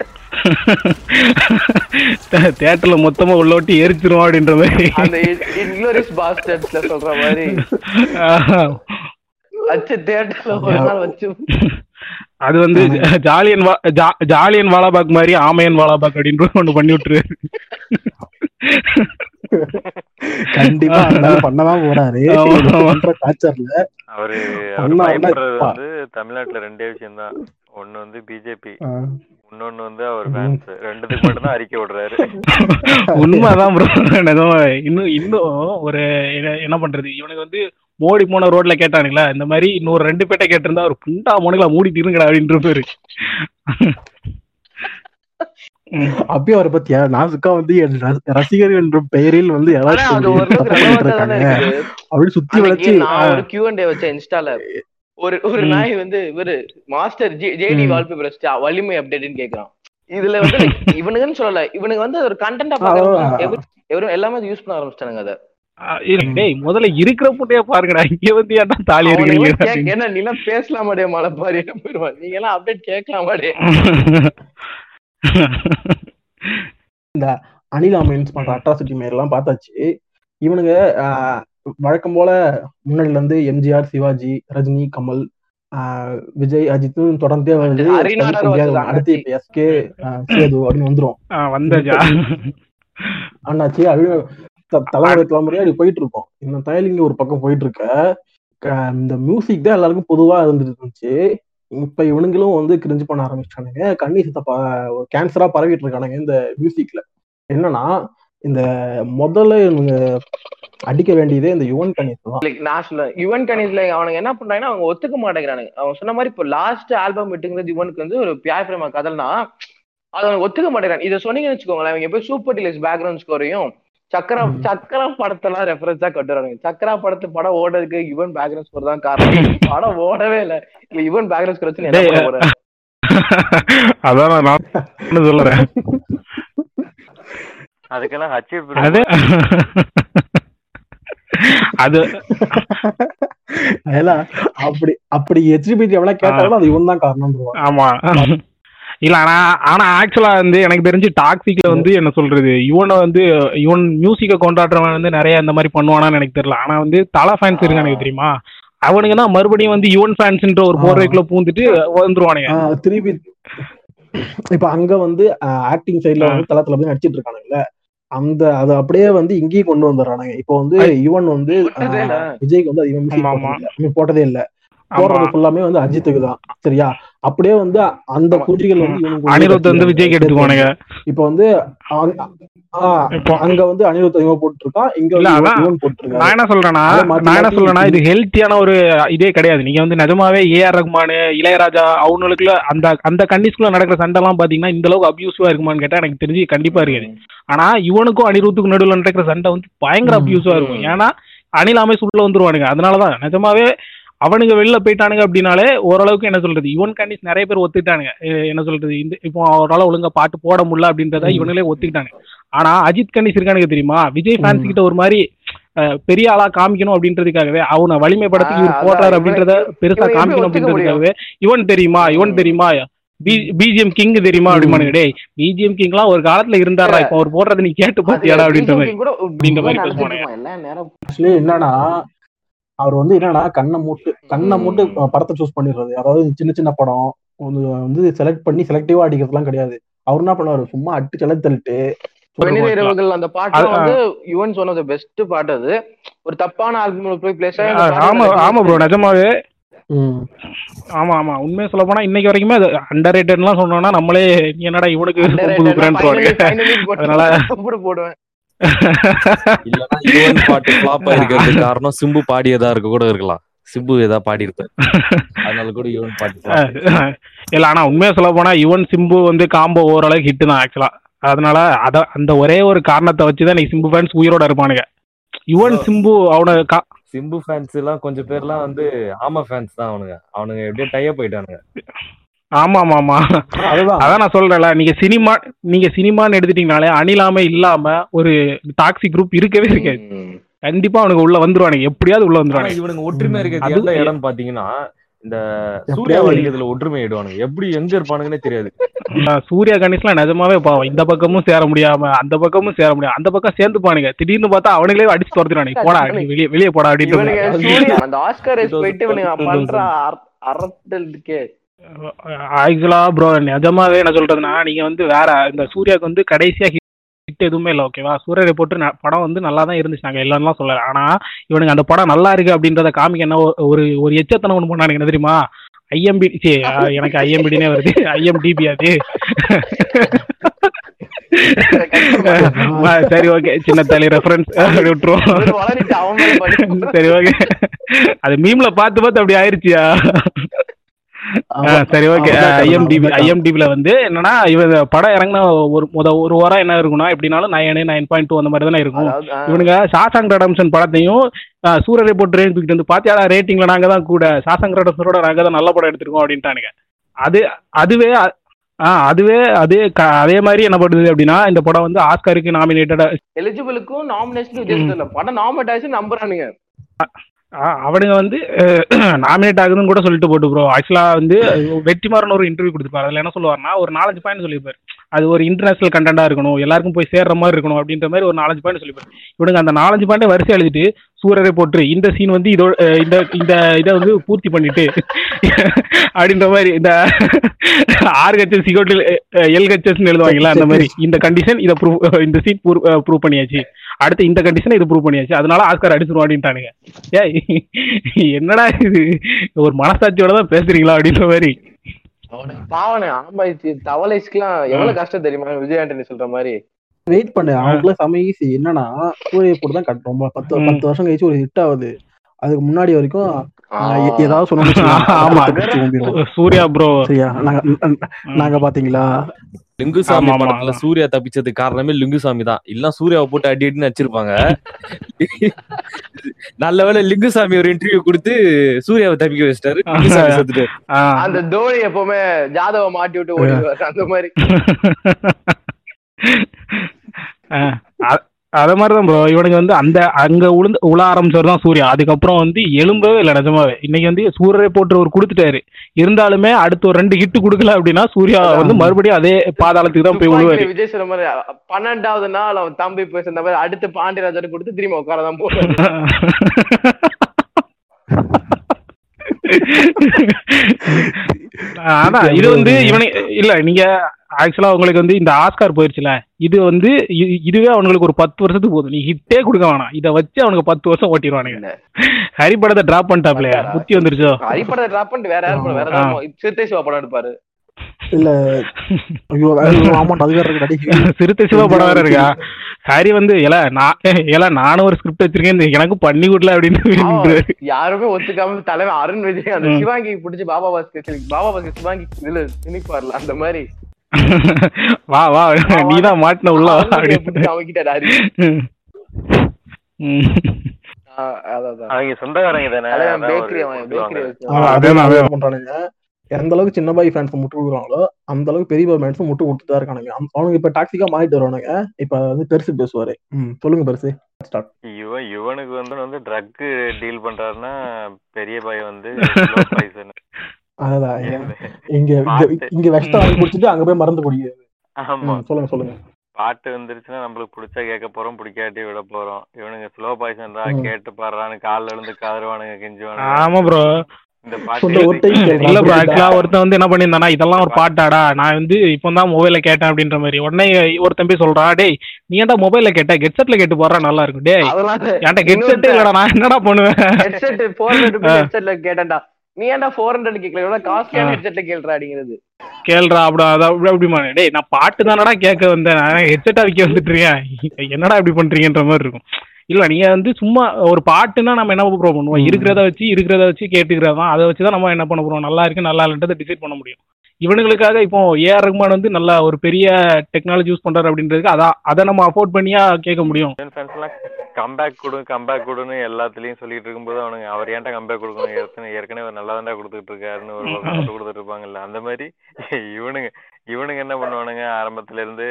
தியேட்டர்ல மொத்தமா உள்ளோட்டி எரிச்சிரும் அப்படின்ற மாதிரி. அந்த இங்கிலீஷ் பாஸ்டர்ஸ்ல சொல்ற மாதிரி அச்சு தியேட்டர்ல ஒரு நாள் வச்சு அது வந்து ஜாலியன் வாலாபாக் மாதிரி ஆமையன் வாலாபாக் அப்படின்ற ஒண்ணு பண்ணி விட்டுருவாரு. கண்டிப்பா பண்ணதான் போறாரு. அவரு தமிழ்நாட்டுல 2 விஷயம் தான். ஒண்ணு வந்து பிஜேபி, இன்னொன்னு வந்து அவர் ஃபேன்ஸ் ரெண்டுத்துக்கு மட்டும் தான் அறிக்கை விடுறாரு. உண்மைதான் ப்ரோ. இன்னும் ஒரு என்ன பண்றது, இவனுக்கு வந்து மோடி போன ரோட்ல கேட்டானுங்களா, இந்த மாதிரி இன்னொரு ரெண்டு பேட்டை கேட்டிருந்தா ஒரு புண்டா மோனுங்களா மூடி தீருங்கடா அப்படின்ற பேரு. அப்பயே அவரை பத்தியா நாசுக்கா வந்து ரசிகர்கள் என்ற பெயரில் வந்து அப்படி சுத்தி வளர்ச்சி Q&A வச்ச இன்ஸ்டால ஒரு நாய் வந்து இவரு மாஸ்டர் ஜேடி வால்பேப்பர் வலிமை அப்டேட்னு கேக்குறான். இதுல வந்து இவனுக்குன்னு சொல்லல, இவனுக்கு வந்து ஒரு கண்டென்ட்டா பாக்க எல்லாமே யூஸ் பண்ண ஆரம்பிச்சிட்டானுங்க. அத முதல்ல இருக்கிற போட்டே பாருங்கடா, இங்க வந்து என்ன நீ எல்லாம் பேசலாமாடே மழை பாரு போயிருவான், நீங்க எல்லாம் அப்டேட் கேட்கலாமாடே. இந்த அனில் அமீன்ஸ் பண்ற அட்ராசிட்டி மேல எல்லாம் பார்த்தாச்சு. இவனுங்க வழக்கம் போல முன்னாடில இருந்து எம்ஜிஆர், சிவாஜி, ரஜினி, கமல், விஜய், அஜித் தொடர்ந்தே வந்து அடுத்து எஸ்கே, சேது அப்படின்னு வந்துரும். அண்ணாச்சி தலைமுறை தலைமுறையா அப்படி போயிட்டு இருக்கோம். இந்த தயலிங்க ஒரு பக்கம் போயிட்டு இருக்க இந்த மியூசிக் தான் எல்லாருக்கும் பொதுவா இருந்துட்டு இருந்துச்சு. இப்ப இவனுங்களும் வந்து கிரிஞ்சு பண்ண ஆரம்பிச்சிட்டானுங்க. கண்ணி சித்தப்பா கேன்சரா பரவிட்டு இருக்கானுங்க இந்த மியூசிக்ல. என்னன்னா இந்த முதல்ல இவங்க அடிக்க வேண்டியதே இந்த யுவன் கணேஷ் தான். லாஸ்ட்ல யுவன் கணேஷ்ல அவனுக்கு என்ன பண்றாங்கன்னா அவங்க ஒத்துக்க மாட்டேங்கிறானுங்க. அவன் சொன்ன மாதிரி இப்போ லாஸ்ட் ஆல்பம் விட்டுங்கிறது யுவனுக்கு வந்து ஒரு பியார் பிரேமா கதல்னா அது அவனுக்கு ஒத்துக்க மாட்டேங்கிறான். இதை சொன்னீங்கன்னு வச்சுக்கோங்களேன், அவங்க போய் சூப்பர் டீலக்ஸ் பேக்ரவுண்ட் ஸ்கோரையும் சக்கரா படத்தெல்லாம் ரெஃபரன்ஸா கட்டுறாங்க. சக்கரா படத்து படம் ஓடுறதுக்கு யுவன் பேக்ரவுண்ட் ஸ்கோர் தான் காரணம். படம் ஓடவே இல்லை இல்ல யுவன் பேக்ரவுண்ட் ஸ்கோர் வச்சு என்ன போறேன் அதான் நான் சொல்றேன். அதுக்கெல்லாம் அது அப்படி அப்படி எச்பிடி எவ்வளவு கேட்டாலும் அது இவன் தான் காரணம். ஆமா இல்ல, ஆனா ஆக்சுவலா வந்து எனக்கு தெரிஞ்சு டாக்ஸிக்ல வந்து என்ன சொல்றது, இவன் மியூசிக்கை கொண்டாடுறவன் வந்து நிறைய இந்த மாதிரி பண்ணுவானான்னு எனக்கு தெரியல. ஆனா வந்து தலை ஃபேன்ஸ் இருக்கானுங்க தெரியுமா, அவனுங்கன்னா மறுபடியும் வந்து யுவன் ஃபேன்ஸ்ன்ற ஒரு போர்வைக்குள்ள பூந்துட்டு வந்துருவானுங்க திருப்பி. இப்ப அங்க வந்து ஆக்டிங் சைட்ல வந்து தளத்துல போய் நடிச்சிட்டு இருக்கானுங்கல்ல, அந்த அது அப்படியே வந்து இங்கேயும் கொண்டு வந்துடுறானுங்க. இப்போ வந்து யுவன் வந்து விஜய்க்கு வந்து அதிகமா போட்டதே இல்லை, போடுறது எல்லாமே வந்து அஜித்துக்கு தான். சரியா, அப்படியே வந்து அந்த பூஜைகள் வந்து அனிருத் வந்து விஜய்க்கு எடுத்துக்கோங்க. இப்ப வந்து அங்க வந்து அனிருத் அதிகமா போட்டு இருக்கான், இங்க போட்டு இருக்கான். நான் என்ன சொல்றேன்னா இது ஹெல்த்தியான ஒரு இதே கிடையாது. நீங்க வந்து நிஜமாவே ஏஆர் ரஹ்மான், இளையராஜா அவனுக்குள்ள அந்த கண்டிஷன்ல நடக்கிற சண்டை எல்லாம் பாத்தீங்கன்னா இந்த அளவுக்கு அபியூசிவா இருக்குமான்னு கேட்டா எனக்கு தெரிஞ்சு கண்டிப்பா இருக்காது. ஆனா இவனுக்கும் அனிருத்துக்கும் நடுவில் நடக்கிற சண்டை வந்து பயங்கர அபியூசிவா இருக்கும். ஏன்னா அனில் அமீஸ் உள்ள வந்துருவானுங்க. அதனாலதான் நிஜமாவே அவனுங்க வெளில போயிட்டானுங்க அப்படின்னாலே ஓரளவுக்கு என்ன சொல்றது, யுவன் கண்டிஷன் நிறைய பேர் ஒத்துக்கிட்டானுங்க. என்ன சொல்றது, இந்த இப்போ அவரால் ஒழுங்கா பாட்டு போட முடியல அப்படின்றத இவங்களே ஒத்துக்கிட்டாங்க. ஆனா அஜித் கண்டிஷன் இருக்கானுங்க தெரியுமா, விஜய் ஃபேன்ஸ் கிட்ட ஒரு மாதிரி பெரிய ஆளா காமிக்கணும் அப்படின்றதுக்காகவே, அவனை வலிமைப்படுத்தி இவர் போட்டாரு அப்படின்றத பெருசா காமிக்கணும் அப்படின்றதுக்காகவே இவன் தெரியுமா பிஜிஎம் கிங் தெரியுமா அப்படிமானுங்க. டே பிஜிஎம் கிங் எல்லாம் ஒரு காலத்துல இருந்தாரா, இப்ப அவர் போடுறத நீ கேட்டு பாத்தியாடா அப்படின்ற மாதிரி என்னன்னா அவர் வந்து என்னன்னா கண்ணை மூட்டு படத்தை சூஸ் பண்ணிடுறது. அதாவது சின்ன சின்ன படம் வந்து செலக்ட் பண்ணி செலக்டிவா அடிக்கிறதுலாம் கிடையாது. அவர் என்ன பண்ணுவாரு, சும்மா அட்டு செலக்ட் தள்ளிட்டு அந்த பாட்டு வந்து யுவன் சொன்னது பெஸ்ட் பாட்டு. அது ஒரு தப்பான ஆல்பம் போய் பிளேஸ். ஆமா ப்ரோ, நிஜமாவே. ஆமா ஆமா உண்மையை சொல்ல போனா இன்னைக்கு வரைக்குமே அது அண்டர் ரேட்டட்லாம் சொன்னோம்னா நம்மளே என்னடா இவனுக்கு அதனால போடுவேன். இல்லன்னா யுவன் பாட்டு ஃபிளாப் ஆயிருக்கிறது காரணம் சிம்பு பாடியதா இருக்க கூட இருக்கலாம். சிம்பு ஏதாவது பாடி இருப்பாரு, அதனால கூட யுவன் பாட்டு இல்ல. ஆனா உண்மையா சொல்ல போனா யுவன் சிம்பு வந்து காம்போ ஓரளவுக்கு ஹிட் தான் ஆக்சுவலா. அதனால அத அந்த ஒரே ஒரு காரணத்தை வச்சுதான் நீ சிம்பு ஃபேன்ஸ் உயிரோட இருப்பானுங்க. யுவன் சிம்பு அவன சிம்பு ஃபேன்ஸ் எல்லாம் கொஞ்சம் பேர்லாம் வந்து ஆமா ஃபேன்ஸ் தான். அவனுங்க எப்படியே டைய போயிட்டானுங்க. ஆமா அதான் நான் சொல்றேன்ல, நீங்க சினிமான்னு எடுத்துட்டீங்கனாலே அனிலாமே இல்லாம ஒரு டாக்ஸி குரூப் இருக்கவே இருக்காது. கண்டிப்பா அவனுக்கு உள்ள வந்துருவானுங்க, எப்படியாவது உள்ள வந்துருவாங்க. இவனுக்கு ஒற்றுமை இருக்கிறது இடம் பாத்தீங்கன்னா இந்த சூர்யா வலிக்கிறதுல ஒற்றுமை ஆயிடுவானுங்க. எப்படி எங்க இருப்பானுங்கன்னே தெரியாது. சூர்யா கணேஷ்லாம் நிஜமாவே பாவம், இந்த பக்கமும் சேர முடியாம அந்த பக்கமும் சேர முடியாது. அந்த பக்கம் சேர்ந்துப்பானுங்க, திடீர்னு பார்த்தா அவனுங்களே அடிச்சு துரத்துறானுங்க, போடா வெளியே போடா அப்படின்னு. அந்த ஆஸ்கார் போயிட்டு ஆக்சுவலா ப்ரோ நிஜமாவே என்ன சொல்றதுன்னா, நீங்க வந்து வேற இந்த சூர்யாவுக்கு வந்து கடைசியா ஹிட் எதுவுமே இல்லை ஓகேவா. சூரியரை போட்டு படம் வந்து நல்லா தான் இருந்துச்சு, நாங்கள் இல்லைன்னுலாம் சொல்லலை. ஆனால் இவனுக்கு அந்த படம் நல்லா இருக்குது அப்படின்றத காமிக்க என்ன ஒரு ஒரு எச்சத்தனை ஒன்று பண்ணான் எனக்கு தெரியுமா, ஐஎம்பி எனக்கு ஐஎம்பிடினே வருது, ஐஎம்டிபி அது சரி ஓகே சின்ன தலை ரெஃபரன்ஸ் விட்டுருவோம். சரி ஓகே அது மீம்ல பார்த்து பார்த்து அப்படி ஆயிடுச்சியா. சரி ஓகே ஐஎம்டிபில வந்து என்னன்னா இவங்க படம் இறங்கின ஒரு வாரம் என்ன இருக்குன்னா எப்படின்னாலும் 9.2 அந்த மாதிரி தானே இருக்கும். இவனுங்க சாசாங் ரெடெம்ப்ஷன் படத்தையும் சூரிய ரிப்போர்ட் ரேட் தூக்கிட்டு வந்து பார்த்தியா ரேட்டிங்ல நாங்க தான் கூட, சாசாங் ரெடெம்ப்ஷனோட நாங்க தான் நல்ல படம் எடுத்திருக்கோம் அப்படின்ட்டானுங்க. அதே மாதிரி என்ன பண்ணுது அப்படின்னா இந்த படம் வந்து ஆஸ்காருக்கு நாமினேட்டடா எலிஜிபிளுக்கும் நாமினேஷனுக்கு அவனுங்க வந்து நாமினேட் ஆகுதுன்னு கூட சொல்லிட்டு போட்டு ப்ரோ. ஆக்சுவலா வந்து வெற்றிமாறன் ஒரு இன்டர்வியூ கொடுத்துருப்பாரு, அதுல என்ன சொல்லுவாருன்னா ஒரு 4-5 பாயிண்ட் சொல்லியிருப்பாரு, அது ஒரு இன்டர்நேஷனல் கண்டென்ட்டா இருக்கணும், எல்லாருக்கும் போய் சேர்ற மாதிரி இருக்கணும் அப்படின்ற மாதிரி ஒரு 4-5 பாயிண்ட் சொல்லியிருப்பாரு. இவனுக்கு அந்த 4-5 பாயிண்டே வரிசை எழுதிட்டு சூரரை போட்டு இந்த சீன் வந்து இதோ இந்த இதை வந்து பூர்த்தி பண்ணிட்டு அப்படின்ற மாதிரி இந்த RHS LHSன்னு எழுதுவாங்களா அந்த மாதிரி இந்த கண்டிஷன் இதை இந்த சீன் ப்ரூவ் பண்ணியாச்சு, அடுத்து இந்த கண்டிஷனை இது ப்ரூவ் பண்ணியாச்சு, அதனால ஆஸ்கார் அடிச்சிருவோம் அப்படின்ட்டானுங்க. என்னடா இது ஒரு மனசாட்சியோட தான் பேசுறீங்களா அப்படின்ற மாதிரி பாவனை. ஆமா இது தவளைஸ்க்குலாம் எவ்வளவு கஷ்டம் தெரியுமா, விஜய் ஆண்டனி சொல்ற மாதிரி வெயிட் பண்ணு அவங்களுக்குலாம் செம ஈஸி. என்னன்னா சூரிய போட்டு தான் கட் ரொம்ப 10 வருஷம் கழிச்சு ஒரு ஹிட் ஆகுது, அதுக்கு முன்னாடி வரைக்கும் ஏதாவது சொன்ன சூர்யா ப்ரோ நாங்க பாத்தீங்களா லிங்குசாமி படத்துல சூர்யா தப்பிச்சதுக்கு காரணமே லிங்குசாமி தான், இல்ல சூர்யாவை போட்டு அடி அடினு அடிச்சிருப்பாங்க. நல்ல வேளை லிங்குசாமி ஒரு இன்டர்வியூ கொடுத்து சூர்யாவை தப்பிக்க வச்சிட்டாரு, லிங்குசாமி செத்துட்டு அந்த தோனி எப்பவுமே ஜாதவ மாட்டி விட்டு ஓடிடுவாரு அந்த மாதிரி. அதே மாதிரிதான் ப்ரோ இவனுக்கு வந்து அந்த அங்க உள ஆரம்பிச்சவர் தான் சூர்யா, அதுக்கப்புறம் வந்து எலும்பவே இல்லை நிஜமாவே. இன்னைக்கு வந்து சூரியரை போட்டு ஒரு கொடுத்துட்டாரு, இருந்தாலுமே அடுத்த ஒரு 2 ஹிட் கொடுக்கல அப்படின்னா சூர்யா வந்து மறுபடியும் அதே பாதாளத்துக்கு தான் போய் விழுவாரு. விஜய் சொல்ற மாதிரி 12வது நாள் அவன் தம்பி பேச மாதிரி அடுத்து பாண்டியராஜன் கொடுத்து திரும்ப உட்காரதான் போறாரு. ஆனா இது வந்து இவனை இல்ல நீங்க ஆக்சுவலா உங்களுக்கு வந்து இந்த ஆஸ்கார் போயிருச்சுல, இது வந்து இதுவே அவங்களுக்கு ஒரு 10 வருஷத்துக்கு போதும், நீ ஹிட்டே கொடுக்க வேணாம், இதை வச்சு அவனுக்கு 10 வருஷம் ஓட்டிடுவானுங்க. ஹரி படத்தை டிராப் பண்ணிட்டாப்ல புத்தி வந்துருச்சோ, ஹரி படத்தை டிராப் பண்ணிட்டு வேற யாரும் வேற சிறுத்தை சிவா படம் எடுப்பாரு. இல்ல சிறுத்தை சிவா படம் வேற இருக்கா, ஹரி வந்து நானும் ஒரு ஸ்கிரிப்ட் வச்சிருக்கேன் எனக்கு பண்ணி கொடுல அப்படின்னு யாருமே ஒத்துக்காம தலைமை அருண் விஜய் அந்த சிவாங்கி பிடிச்சி பாபா பாஸ்கர் சிவாங்கி இதுல திணிப்பார்ல அந்த மாதிரி வா வா நீதான் மாட்டின உள்ள அப்படின்னு அவங்க சொந்தக்காரங்க தானே. எந்த அளவுக்கு சின்ன பாய் ஃபேன்ஸ் முட்டு கொடுக்குறாங்களோ அந்த அளவுக்கு பெரிய பாய் ஃபேன்ஸும் முட்டு கொடுத்துட்டு தான் இருக்கானுங்க. அவனுக்கு இப்ப டாக்ஸிக்கா மாறிட்டு வருவானுங்க. இப்ப வந்து பெருசு பேசுவாரு, சொல்லுங்க பெருசு. இவனுக்கு வந்து ட்ரக் டீல் பண்றாருன்னா பெரிய பாய் வந்து அதான் இங்க வெஸ்ட் வாங்கி குடிச்சிட்டு அங்க போய் மறந்து குடிக்காது. ஆமா சொல்லுங்க பாட்டு வந்துருச்சுன்னா நம்மளுக்கு பிடிச்சா கேட்க போறோம், பிடிக்காட்டி விட போறோம். இவனுங்க ஸ்லோ பாய்சன் தான் கேட்டு பாடுறான்னு காலில் இருந்து கதறுவானுங்க, கெஞ்சுவானுங்க. ஆமா ப்ரோ ஒருத்தன் வந்து என்ன பண்ணிருந்தானா இதெல்லாம் ஒரு பாட்டாடா, நான் வந்து இப்பதான் மொபைல்ல கேட்டேன் அப்படின்ற மாதிரி உடனே ஒருத்தன் போய் சொல்றா, டேய் நீ ஏன்டா மொபைல்ல கேட்ட ஹெட்செட்ல கேட்டு போடுறா நல்லா இருக்கும். டேய் ஏன்டா ஹெட்செட் இல்லடா, நான் என்னடா பண்ணுவேன் ஹெட்செட் 400 ஹெட்செட்ல கேட்டடா, நீ ஏன்டா 400 கேக்கல இவ்வளவு காஸ்ட்லியான ஹெட்செட்ல கேள்றா அப்படிங்கிறது கேள்றா. அப்படிமா டேய் நான் பாட்டு தானடா கேட்க வந்தேன், நான் ஹெட்செட்டா விக்க வந்துட்டு இருக்கேன், என்னடா இப்படி பண்றீங்கன்ற மாதிரி இருக்கும். இல்ல நீங்க வந்து சும்மா ஒரு பாட்டுன்னா நம்ம என்ன ப்ரோ பண்ணுவோம், இருக்கிறத வச்சு கேட்டுக்கிறதான், அதை வச்சுதான் நம்ம என்ன பண்ண போறோம், நல்லா இருக்கு நல்லா இல்லன்றதை டிசைட் பண்ண முடியும். இவனுங்களுக்காக இப்போ ஏஆர் ரஹ்மான் வந்து நல்லா ஒரு பெரிய டெக்னாலஜி யூஸ் பண்றாரு அப்படின்றதுக்கு அதை நம்ம அஃபோர்ட் பண்ணியா கேட்க முடியும். கம்பேக் கொடுன்னு எல்லாத்துலயும் சொல்லிட்டு இருக்கும்போது அவனுக்கு அவர் ஏன்டா கம்பேக் கொடுக்கணும், ஏற்கனவே நல்லா தாண்டா கொடுத்துட்டு இருக்காருன்னு ஒரு கொடுத்துட்டு இருப்பாங்கல்ல. அந்த மாதிரி இவனுங்க என்ன பண்ணுவானுங்க, ஆரம்பத்துல இருந்து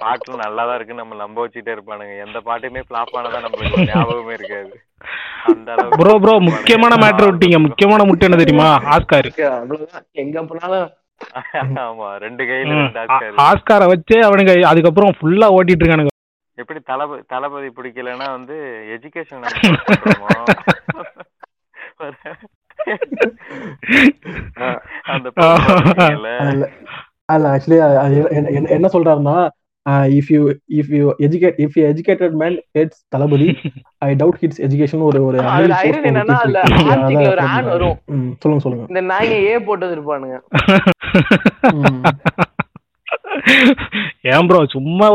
பாட்டு நல்லாதான் இருக்கு நம்ம நம்ப வச்சுட்டே இருப்பானுங்க, எந்த பாட்டுமே பிளாப் ஆனதான் நம்மளுக்கு ஞாபகமே இருக்காது. ப்ரோ ப்ரோ முக்கியமான மேட்டர் விட்டீங்க, முக்கியமான முட்டை என்ன தெரியுமா, ஆஸ்கார். எங்க போனாலும் ஆமா ரெண்டு கையில ஆஸ்காரை வச்சு அவனுங்க அதுக்கப்புறம் ஃபுல்லா ஓட்டிட்டு இருக்கானுங்க. எப்படி தளபதி பிடிக்கலன்னா வந்து எஜுகேஷன் அந்த என்ன சொல்றாருன்னா if you educated man hates Thalapathy, I doubt his education. ஒரு ஐரன் என்னன்னா அதுல ஆர்டிகல்ல ஒரு ஆன் வரும். சொல்லுங்க. இந்த நாயே ஏ போட்டு இருப்பானுங்க. ஏன் ப்ரோ சும்மா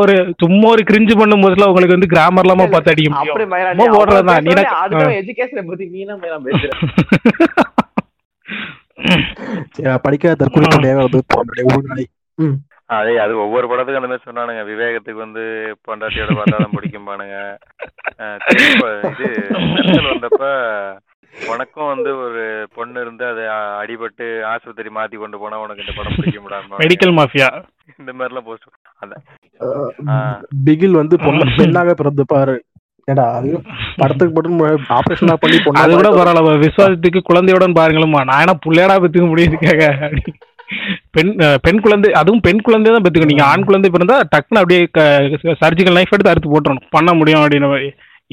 ஒரு கிரின்ஜ் பண்ணும் போதுல உங்களுக்கு வந்து கிராமர்லாமா பார்த்து அடிக்க முடியும். ஓடுறதா நீனா அதுக்கு எஜுகேஷனை பத்தி நீனா மேல பேசுற. படிக்காத தற்குறிப்பு தேவை. அதே அது ஒவ்வொரு படத்துக்கும் அந்த மாதிரி சொன்னானுங்க. விவேகத்துக்கு வந்து பொண்டாட்டியோட பார்த்தாலும் பிடிக்கும் பானுங்க. இது வந்தப்ப உனக்கும் வந்து ஒரு பொண்ணு இருந்து அதை அடிபட்டு ஆஸ்பத்திரி மாத்தி கொண்டு போனா உனக்கு இந்த படம் பிடிக்க முடியாது. மெடிக்கல் மாஃபியா இந்த மாதிரி எல்லாம் போஸ்ட் அதான். பிகில் வந்து பெண்ணாக பிறந்துப்பாரு. குழந்தையுடன் பாருங்களா, நானா புள்ளையடா பெத்துக்க முடியதுக்காக பெண் குழந்தை, அதுவும் பெண் குழந்தை தான் பெத்துக்கணும். நீங்க ஆண் குழந்தை பிறந்தா டக்குன்னு அப்படியே சர்ஜிக்கல் நைஃப் எடுத்து அறுத்து போட்டுறணும், பண்ண முடியும் அப்படின்ற மாதிரி.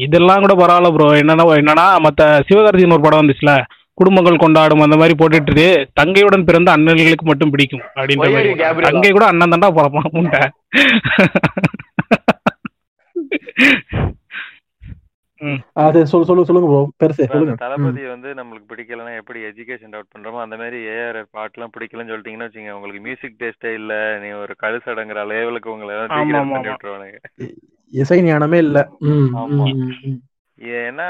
இதெல்லாம் கூட பரவாயில்ல ப்ரோ. என்னன்னா மற்ற சிவகார்த்திகேயன் ஒரு படம் வந்துச்சுல, குடும்பங்கள் கொண்டாடும், அந்த மாதிரி போட்டுட்டு தங்கையுடன் பிறந்த அண்ணன்களுக்கு மட்டும் பிடிக்கும் அப்படின்ற மாதிரி. தங்கை கூட அண்ணன் தாண்டா போட. தளபதி வந்து நம்மளுக்கு பிடிக்கலன்னா எப்படி எஜுகேஷன் டவுட் பண்றோமோ அந்த மாதிரி ஏஆர் பாட்டுலாம் பிடிக்கலன்னு சொல்லிட்டீங்கன்னு வச்சுங்க, உங்களுக்கு மியூசிக் டேஸ்டே இல்ல. நீ ஒரு கழுசடங்குற லேவலுக்கு உங்களை இசை ஞானமே இல்ல. ஏன்னா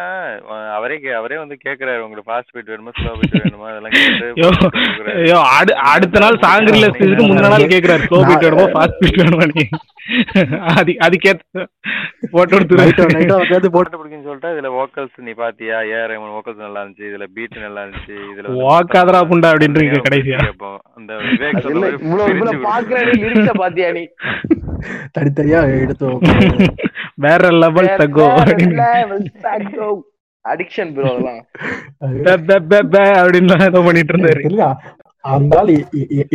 அவரே வந்து கேக்குறாரு உங்களுக்கு ஃபாஸ்ட் பீட் வேணுமா ஸ்லோ பீட் வேணுமா அதெல்லாம் கேட்டு அடுத்த நாள் சாங் ரிலீஸ் இதுக்கு முன்ன நாள் கேக்குறாரு ஸ்லோ பீட் வேணுமா ஃபாஸ்ட் பீட் வேணுமா நீ அது கேட்டு போட்டோ எடுத்து போட்டோ பிடிக்குன்னு சொல்லிட்டு இதுல வோக்கல்ஸ் நீ பாத்தியா ஏஆர் வோக்கல்ஸ் நல்லா இருந்துச்சு, இதுல பீட் நல்லா இருந்துச்சு, இதுல வாக்காதரா புண்டா அப்படின்றீங்க கடைசியா. அந்த விவேக் சொல்ல இவ்வளவு பாக்குறானே லிரிக்ஸ பாத்தியா நீ தனித்தனியா எடுத்து வேற லெவல் தகோ அடிக்ஷன் ப்ரோ. அதெல்லாம் பண்ணிட்டு இருந்தாரு இல்ல அந்த ஆள்.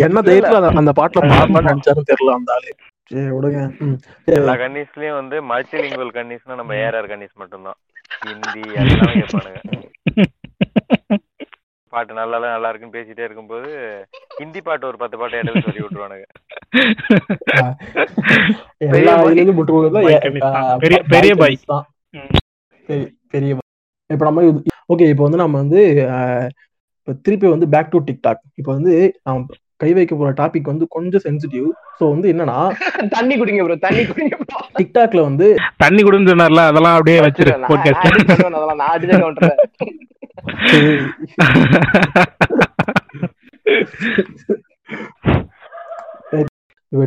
என்ன தைரியத்துல அந்த பாட்டுல பாடலாம்னு நினைச்சாரு தெரியல அந்த ஆளு. விடுங்க. எல்லா கன்னிஸ்லயும் வந்து மல்டிலிங்குவல் கன்னிஸ்னா நம்ம ஏஆர் கன்னிஸ் மட்டும்தான். ஹிந்தி எல்லாம் கேட்பானுங்க. பாட்டு நல்லா இருக்குன்னு பேசிட்டே இருக்கும்போது ஹிந்தி பாட்டு ஒரு 10 பாட்டு இடையில சொல்லி விட்டுருவானுங்க. திருப்பி வந்து பேக் டு டிக்டாக். இப்ப வந்து நான் கை வைக்க போற டாபிக் வந்து கொஞ்சம் சென்சிட்டிவ். சோ வந்து என்னன்னா தண்ணி குடிங்க ப்ரோ, தண்ணி குடிங்க ப்ரோ. டிக்டாக்ல வந்து தண்ணி குடின்னு சொன்னார்ல, அதெல்லாம் அப்படியே வச்சிருக்கேன். அதெல்லாம் நான் அதுதான் சொல்றேன்.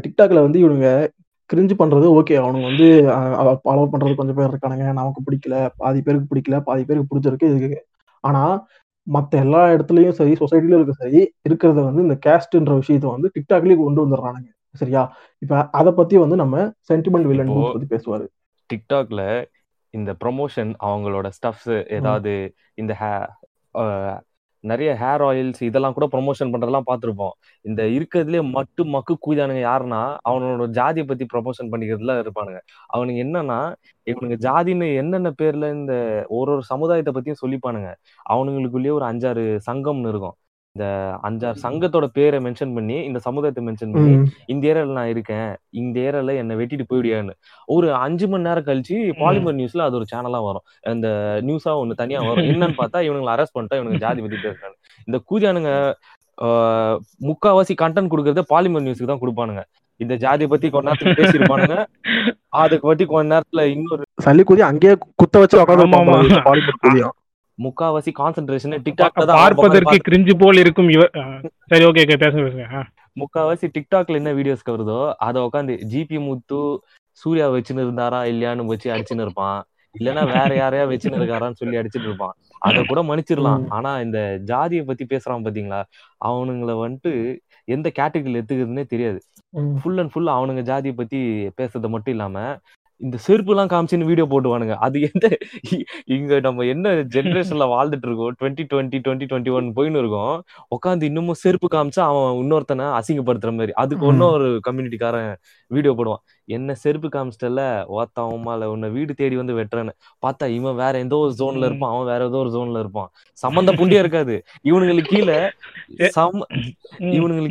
டிக்டாக்ல வந்து இவனுங்க கிரிஞ்சு பண்றது ஓகே, அவனுக்கு வந்து ஃபாலோ பண்றது கொஞ்சம் பேர் இருக்கானுங்க. நமக்கு பிடிக்கல, பாதி பேருக்கு பிடிக்கல, பாதி பேருக்கு பிடிச்சிருக்கு இருக்கு. ஆனா மத்த எல்லா இடத்துலயும் சரி, சொசைட்டிலயும் இருக்க சரி, இருக்கிறத வந்து இந்த கேஸ்ட்ன்ற விஷயத்த வந்து டிக்டாக்லயே கொண்டு வந்துடுறானுங்க. சரியா? இப்ப அதை பத்தி வந்து நம்ம சென்டிமெண்ட் வில்லன் பத்தி பேசுவாரு. டிக்டாக்ல இந்த ப்ரொமோஷன், அவங்களோட ஸ்டஃப்ஸ், ஏதாவது இந்த நிறைய ஹேர் ஆயில்ஸ் இதெல்லாம் கூட ப்ரொமோஷன் பண்றதெல்லாம் பார்த்துருப்போம். இந்த இருக்கிறதுலே மட்டும் மக்கு கூதானுங்க யாருன்னா அவனோட ஜாதியை பத்தி ப்ரொமோஷன் பண்ணிக்கிறதுல இருப்பானுங்க. அவனுக்கு என்னன்னா இவனுக்கு ஜாதின்னு என்னென்ன பேர்ல இந்த ஒரு சமுதாயத்தை பத்தியும் சொல்லிப்பானுங்க. அவனுங்களுக்குள்ளேயே ஒரு 5-6 சங்கம்னு இருக்கும். இந்த 5-6 சங்கத்தோட பேரை மென்ஷன் பண்ணி இந்த சமுதாயத்தை மென்ஷன் பண்ணி இந்த ஏரியால நான் இருக்கேன், இந்த ஏரியால என்னை வெட்டிட்டு போயிடுயான்னு ஒரு 5 மணி நேரம் கழிச்சு பாலிமர் நியூஸ்ல அது ஒரு சேனலா வரும், இந்த நியூஸா ஒண்ணு தனியா வரும். என்னன்னு பார்த்தா இவங்களை அரெஸ்ட் பண்ணிட்டா இவனுக்கு ஜாதி வெட்டிட்டு இருக்காங்க. இந்த கூஜானுங்க முக்காவாசி கண்டென்ட் கொடுக்கறத பாலிமர் நியூஸுக்கு தான் கொடுப்பானுங்க. இந்த ஜாதியை பத்தி கொஞ்ச நேரத்துல பேசிருப்பானுங்க, அதுக்கு பத்தி கொஞ்ச நேரத்துல இன்னொரு சளி கூதி அங்கேயே குத்த வச்சு உட்காந்து முக்காவாசி கான்சென்ட்ரேஷன் டிக்டாக்ல தான். பார்ப்பதற்கு கிரிஞ்சு போல் இருக்கும் இவ. சரி, ஓகே ஓகே, பேசுங்க. முக்காவாசி டிக்டாக்ல என்ன வீடியோஸ் கவருதோ அதை உட்காந்து ஜிபி முத்து சூர்யா வச்சுன்னு இருந்தாரா இல்லையான்னு வச்சு அடிச்சுன்னு இருப்பான், இல்லைன்னா வேற யாரையா வச்சுன்னு இருக்காரான்னு சொல்லி அடிச்சுட்டு இருப்பான். அதை கூட மன்னிச்சிடலாம். ஆனா இந்த ஜாதியை பத்தி பேசுறான் பாத்தீங்களா, அவனுங்களை வந்துட்டு எந்த கேட்டகரியில் எடுத்துக்கிறதுனே தெரியாது. ஃபுல் அண்ட் ஃபுல் அவனுங்க ஜாதியை பத்தி பேசுறது மட்டும் இல்லாம இந்த செருப்பு எல்லாம் காமிச்சுன்னு வீடியோ போட்டுவானுங்க. அது எந்த இங்க நம்ம என்ன ஜெனரேஷன்ல வாழ்ந்துட்டு இருக்கோம், 2020, 2021 போயின்னு இருக்கோம். உட்காந்து இன்னமும் செருப்பு காமிச்சா அவன் இன்னொருத்தனை அசிங்கப்படுத்துற மாதிரி அதுக்கு ஒன்னும் ஒரு கம்யூனிட்டிக்காரன் வீடியோ போடுவான். என்ன செருப்பு காமிச்சிட்டல ஓத்தாவமால உன்னை வீடு தேடி வந்து வெட்டுறேன்னு பார்த்தா இவன் வேற ஏதோ ஒரு ஜோன்ல இருப்பான், அவன் வேற ஏதோ ஒரு ஜோன்ல இருப்பான். சம்பந்த புண்டியா இருக்காது. இவனுங்களுக்கு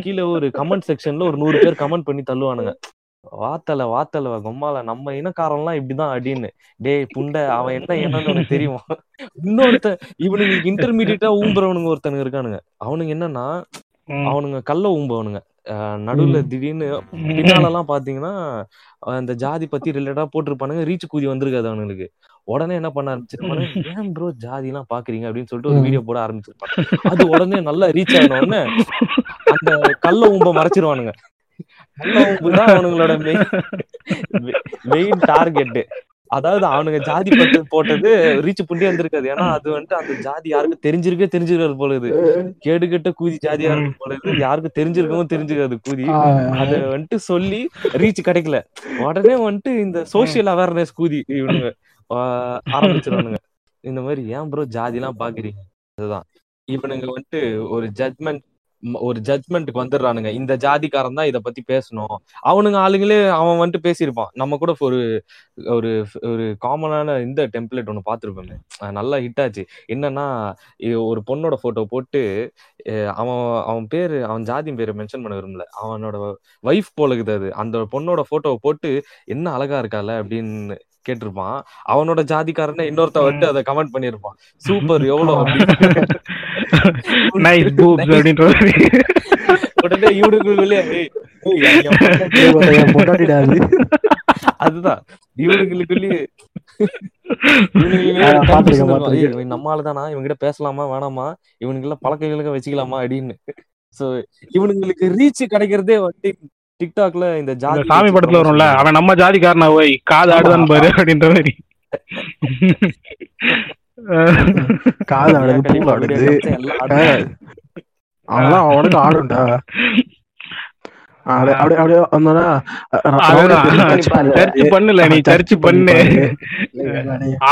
கீழே ஒரு கமெண்ட் செக்ஷன்ல ஒரு 100 பேர் கமெண்ட் பண்ணி தள்ளுவானுங்க. வாத்தலை வாத்தலை கொம்மால நம்ம இனக்காரம் எல்லாம் இப்படிதான் அப்படின்னு. டேய் புண்டை, அவன் என்ன என்னன்னு உனக்கு தெரியுமா? இன்னொருத்தன் இவனுங்க இன்டர்மீடியட்டா ஊம்புறவனுங்க ஒருத்தனுங்க இருக்கானுங்க. அவனுங்க என்னன்னா அவனுங்க கல்ல ஊம்பவனுங்க. நடுவுல திடீர்னு பின்னால எல்லாம் பாத்தீங்கன்னா அந்த ஜாதி பத்தி ரிலேட்டடா போட்டிருப்பானுங்க. ரீச் கூதி வந்திருக்காது அவனுங்களுக்கு. உடனே என்ன பண்ண ஆரம்பிச்சிருப்பானு, ஏன் ப்ரோ ஜாதி எல்லாம் பாக்குறீங்க அப்படின்னு சொல்லிட்டு ஒரு வீடியோ போட ஆரம்பிச்சிருப்பாங்க. அது உடனே நல்லா ரீச் ஆன உடனே அந்த கல்ல ஊம்ப மறைச்சிருவானுங்க. அவனுங்களோட மெயின் டார்கெட். அதாவது அவனுங்க ஜாதி பத்தி போட்டது ரீச் புண்டி வந்திருக்காது. ஏன்னா அது வந்துட்டு அந்த ஜாதி யாருக்கும் தெரிஞ்சிருக்காது போலது. கேடுகட்ட கூதி ஜாதியா இருக்கு போலது. யாருக்கும் தெரிஞ்சிருக்கவும் தெரிஞ்சிருக்காது கூதி. அதை வந்துட்டு சொல்லி ரீச் கிடைக்கல. உடனே வந்துட்டு இந்த சோசியல் அவேர்னஸ் கூதி இவனுங்க ஆரம்பிச்சிருவானுங்க. இந்த மாதிரி ஏன் ப்ரோ ஜாதி எல்லாம் பாக்குறீங்க? அதுதான் இவனுங்க வந்துட்டு ஒரு ஜட்மெண்ட்டுக்கு வந்துடுறானுங்க. இந்த ஜாதிக்காரன் தான் இதை பத்தி பேசணும். அவனுங்க ஆளுங்களே அவன் வந்துட்டு பேசியிருப்பான். நம்ம கூட ஒரு ஒரு ஒரு காமனான இந்த டெம்ப்ளேட் ஒன்று பார்த்துருப்பேங்க, நல்லா ஹிட் ஆச்சு. என்னன்னா ஒரு பொண்ணோட போட்டோ போட்டு அவன் பேரு, அவன் ஜாதி பேரை மென்ஷன் பண்ண விரும்பல, அவனோட வைஃப் போலக்குது. அது அந்த பொண்ணோட போட்டோவை போட்டு என்ன அழகா இருக்கால அப்படின்னு கேட்டிருப்பான். அவனோட ஜாதிக்காரன் இன்னொருத்த வந்து அதை கமெண்ட் பண்ணிருப்பான், சூப்பர் எவ்வளோ உடனே இவனுக்குள்ளே அதுதான் இவனுக்குள்ளே நம்மளாலதானா இவங்கிட்ட பேசலாமா வேணாமா, இவனுக்கு எல்லாம் பழக்கங்களுக்கு வச்சுக்கலாமா அப்படின்னு. சோ இவனுங்களுக்கு ரீச் கிடைக்கிறதே வந்து டிக்டாக்ல இந்த ஜாதி சாமி படத்துல வரும்ல, அவன் நம்ம ஜாதிக்காரனா போய் காது ஆடுதான் பாரு அப்படின்ற மாதிரி. காது ஆடுது அவெல்லாம் அவனுக்கு ஆடும்டா.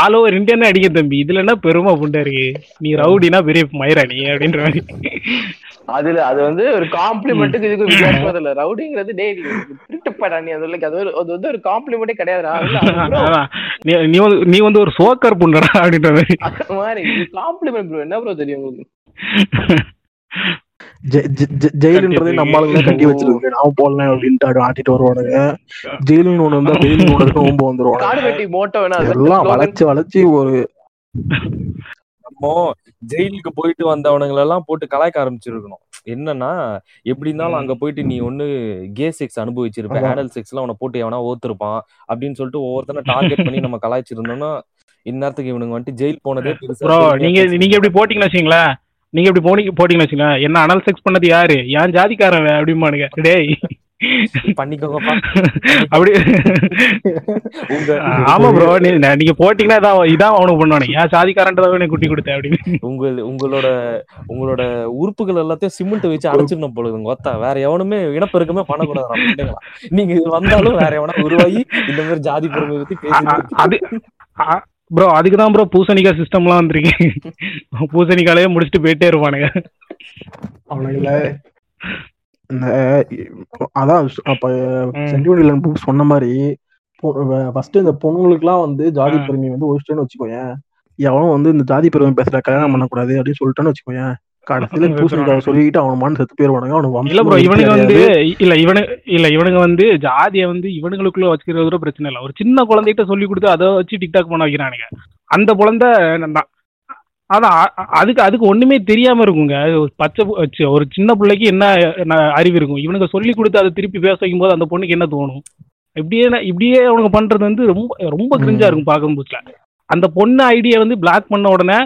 ஆல் ஓவர் இந்தியன் அடிக்க தம்பி, இதுல என்ன பெருமை புண்டா இருக்கு, நீ ரவுடினா பெரிய மயிராணி அப்படின்ற மாதிரி. அதுல அது வந்து ஒரு காம்ப்ளிமெண்ட்டுக்கு இதுக்கு வித்தியாசம் இல்ல. ரவுடிங்கிறது டெய்லி திருட்டுப்படானி, அது வந்து ஒரு காம்ப்ளிமெண்டே கிடையாது. நீ வந்து ஒரு சோக்கர் புண்டடா அப்படின்ற மாதிரி காம்ப்ளிமெண்ட் என்ன ப்ரோ தெரியும் உங்களுக்கு? ஜெயிலுன்றது நம்மளுக்கு கட்டி வச்சிருக்கு, நான் போடல அப்படின்ட்டு ஆட்டிட்டு வருவானுங்க. ஜெயிலுன்னு ஒண்ணு இருந்தா ஜெயிலுன்னு ஒண்ணு இருக்கும், ரொம்ப வந்துருவாங்க. எல்லாம் வளைச்சு வளைச்சு ஒரு ஜெயிலுக்கு போயிட்டு வந்தவனுங்களை எல்லாம் போட்டு கலாய்க்க ஆரம்பிச்சிருக்கணும். என்னன்னா எப்படி இருந்தாலும் அங்க போயிட்டு நீ ஒண்ணு கே செக்ஸ் அனுபவிச்சிருப்ப, ஆடல் செக்ஸ் எல்லாம் உனக்கு போட்டு எவனா ஓத்துருப்பான் அப்படின்னு சொல்லிட்டு ஒவ்வொருத்தனை டார்கெட் பண்ணி நம்ம கலாய்ச்சிருந்தோம்னா இந்நேரத்துக்கு இவனுக்கு வந்துட்டு ஜெயில் போனதே பெருசு. நீங்க எப்படி போட்டீங்கன்னு வச்சுங்களா, நீங்க இப்படி போட்டீங்கன்னு வச்சுங்களா, என்ன அனல் செக்ஸ் பண்ணது யாரு, ஏன் ஜாதிக்காரன் அப்படிமானுங்க. டேய் பண்ணிக்கோங்கப்பா அப்படி. ஆமா ப்ரோ, நீங்க போட்டீங்கன்னா இதான் அவனுக்கு பண்ணுவானு, ஏன் ஜாதிக்காரன்றதாவே குட்டி கொடுத்தேன் அப்படின்னு. உங்களோட உறுப்புகள் எல்லாத்தையும் சிமெண்ட் வச்சு அடைச்சிடணும் பொழுது கொத்தா. வேற எவனுமே இனப்பெருக்கமே பண்ணக்கூடாது. நீங்க இது வந்தாலும் வேற எவனா உருவாகி இந்த மாதிரி ஜாதி பெருமை பத்தி பேச ப்ரோ. அதுக்குதான் ப்ரோ பூசணிக்கா சிஸ்டம்லாம் வந்திருக்கேன். பூசணிக்காலையே முடிச்சுட்டு போயிட்டே இருப்பானுங்க. அவனுங்கள இந்த அதான் அப்போ சென்டிமெண்ட் புக் சொன்ன மாதிரி ஃபர்ஸ்ட் இந்த பொண்ணுங்களுக்குலாம் வந்து ஜாதி பெருமை வந்து ஒழிச்சிட்டேன்னு வச்சுக்கோயேன். எவனும் வந்து இந்த ஜாதி பெருமை பேசுற கல்யாணம் பண்ணக்கூடாது அப்படின்னு சொல்லிட்டேன்னு வச்சுக்கோயேன். கடைசியில பூசணிக்காவை சொல்லிக்கிட்டு அவன் மனு செத்து போயிருவானுங்க. அவனுக்கு இல்ல ப்ரோ, இவனுக்கு வந்து இவனுங்க வந்து ஜாதியை வந்து இவனுங்களுக்குள்ள வச்சுக்கிறதோட பிரச்சனை இல்லை. ஒரு சின்ன குழந்தைகிட்ட சொல்லி கொடுத்து அதை வச்சு டிக்டாக் பண்ண வைக்கிறானுங்க. அந்த குழந்தை அதான் அதுக்கு ஒண்ணுமே தெரியாம இருக்குங்க. பச்சை ஒரு சின்ன பிள்ளைக்கு என்ன அறிவு இருக்கும்? இவனுங்க சொல்லி கொடுத்து அதை திருப்பி பேச வைக்கும் போது அந்த பொண்ணுக்கு என்ன தோணும்? இப்படியே அவனுக்கு பண்றது வந்து ரொம்ப ரொம்ப கிரிஞ்சா இருக்கும் பார்க்கும் போதுல. அந்த பொண்ணு ஐடியா வந்து பிளாக் பண்ண உடனே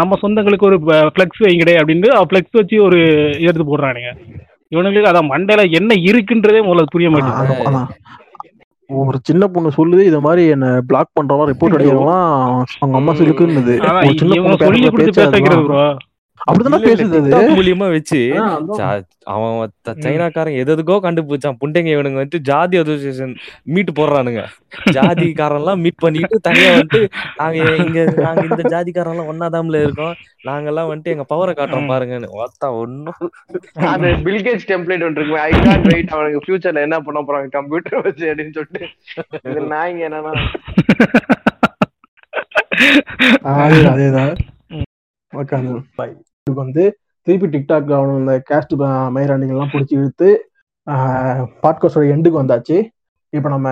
நம்ம சொந்தங்களுக்கு ஒரு ஃபிளக்ஸ் வைங்கடே அப்படின்னு ஃபிளக்ஸ் வச்சு ஒரு எடுத்து போடுறானுங்க. இவனுங்களுக்கு அதான் மண்டையில என்ன இருக்குன்றதே உங்களுக்கு புரிய மாட்டேங்குது. ஒரு சின்ன பொண்ணு சொல்லுது இத மாதிரி என்ன பிளாக் பண்றவா ரிப்போர்ட் அடிக்கிறவன் அவங்க அம்மா சொல்லுக்குன்னுது. அப்படிதான் பேசுது மூலியமா வச்சு அவன் சைனாக்காரன் எதுக்கோ கண்டுபிடிச்சான். புண்டைங்க இவனுங்க வந்து ஜாதி அசோசியேஷன் மீட் போடுறானுங்க. ஜாதிக்காரன் எல்லாம் மீட் பண்ணிட்டு தனியா வந்துட்டு நாங்க இந்த ஜாதிக்காரன் எல்லாம் ஒன்னாதாம்ல இருக்கோம், நாங்க எல்லாம் வந்துட்டு எங்க பவரை காட்டுறோம் பாருங்கன்னு. வார்த்தா ஒன்னும் அந்த பில்கேட்ஸ் டெம்ப்ளேட் ஒன்று இருக்கு, ஐ கான்ட் வெயிட், அவனுக்கு ஃபியூச்சர்ல என்ன பண்ண போறாங்க கம்ப்யூட்டர் வச்சு அப்படின்னு சொல்லிட்டு நாங்க என்னன்னா அதேதான் வந்து திருப்பி டிக்டாக் அவனோட கேஸ்ட் மயிராண்டிகள் எல்லாம் பிடிச்சி இழுத்து பாட்காஸ்டோட எண்டுக்கு வந்தாச்சு. இப்போ நம்ம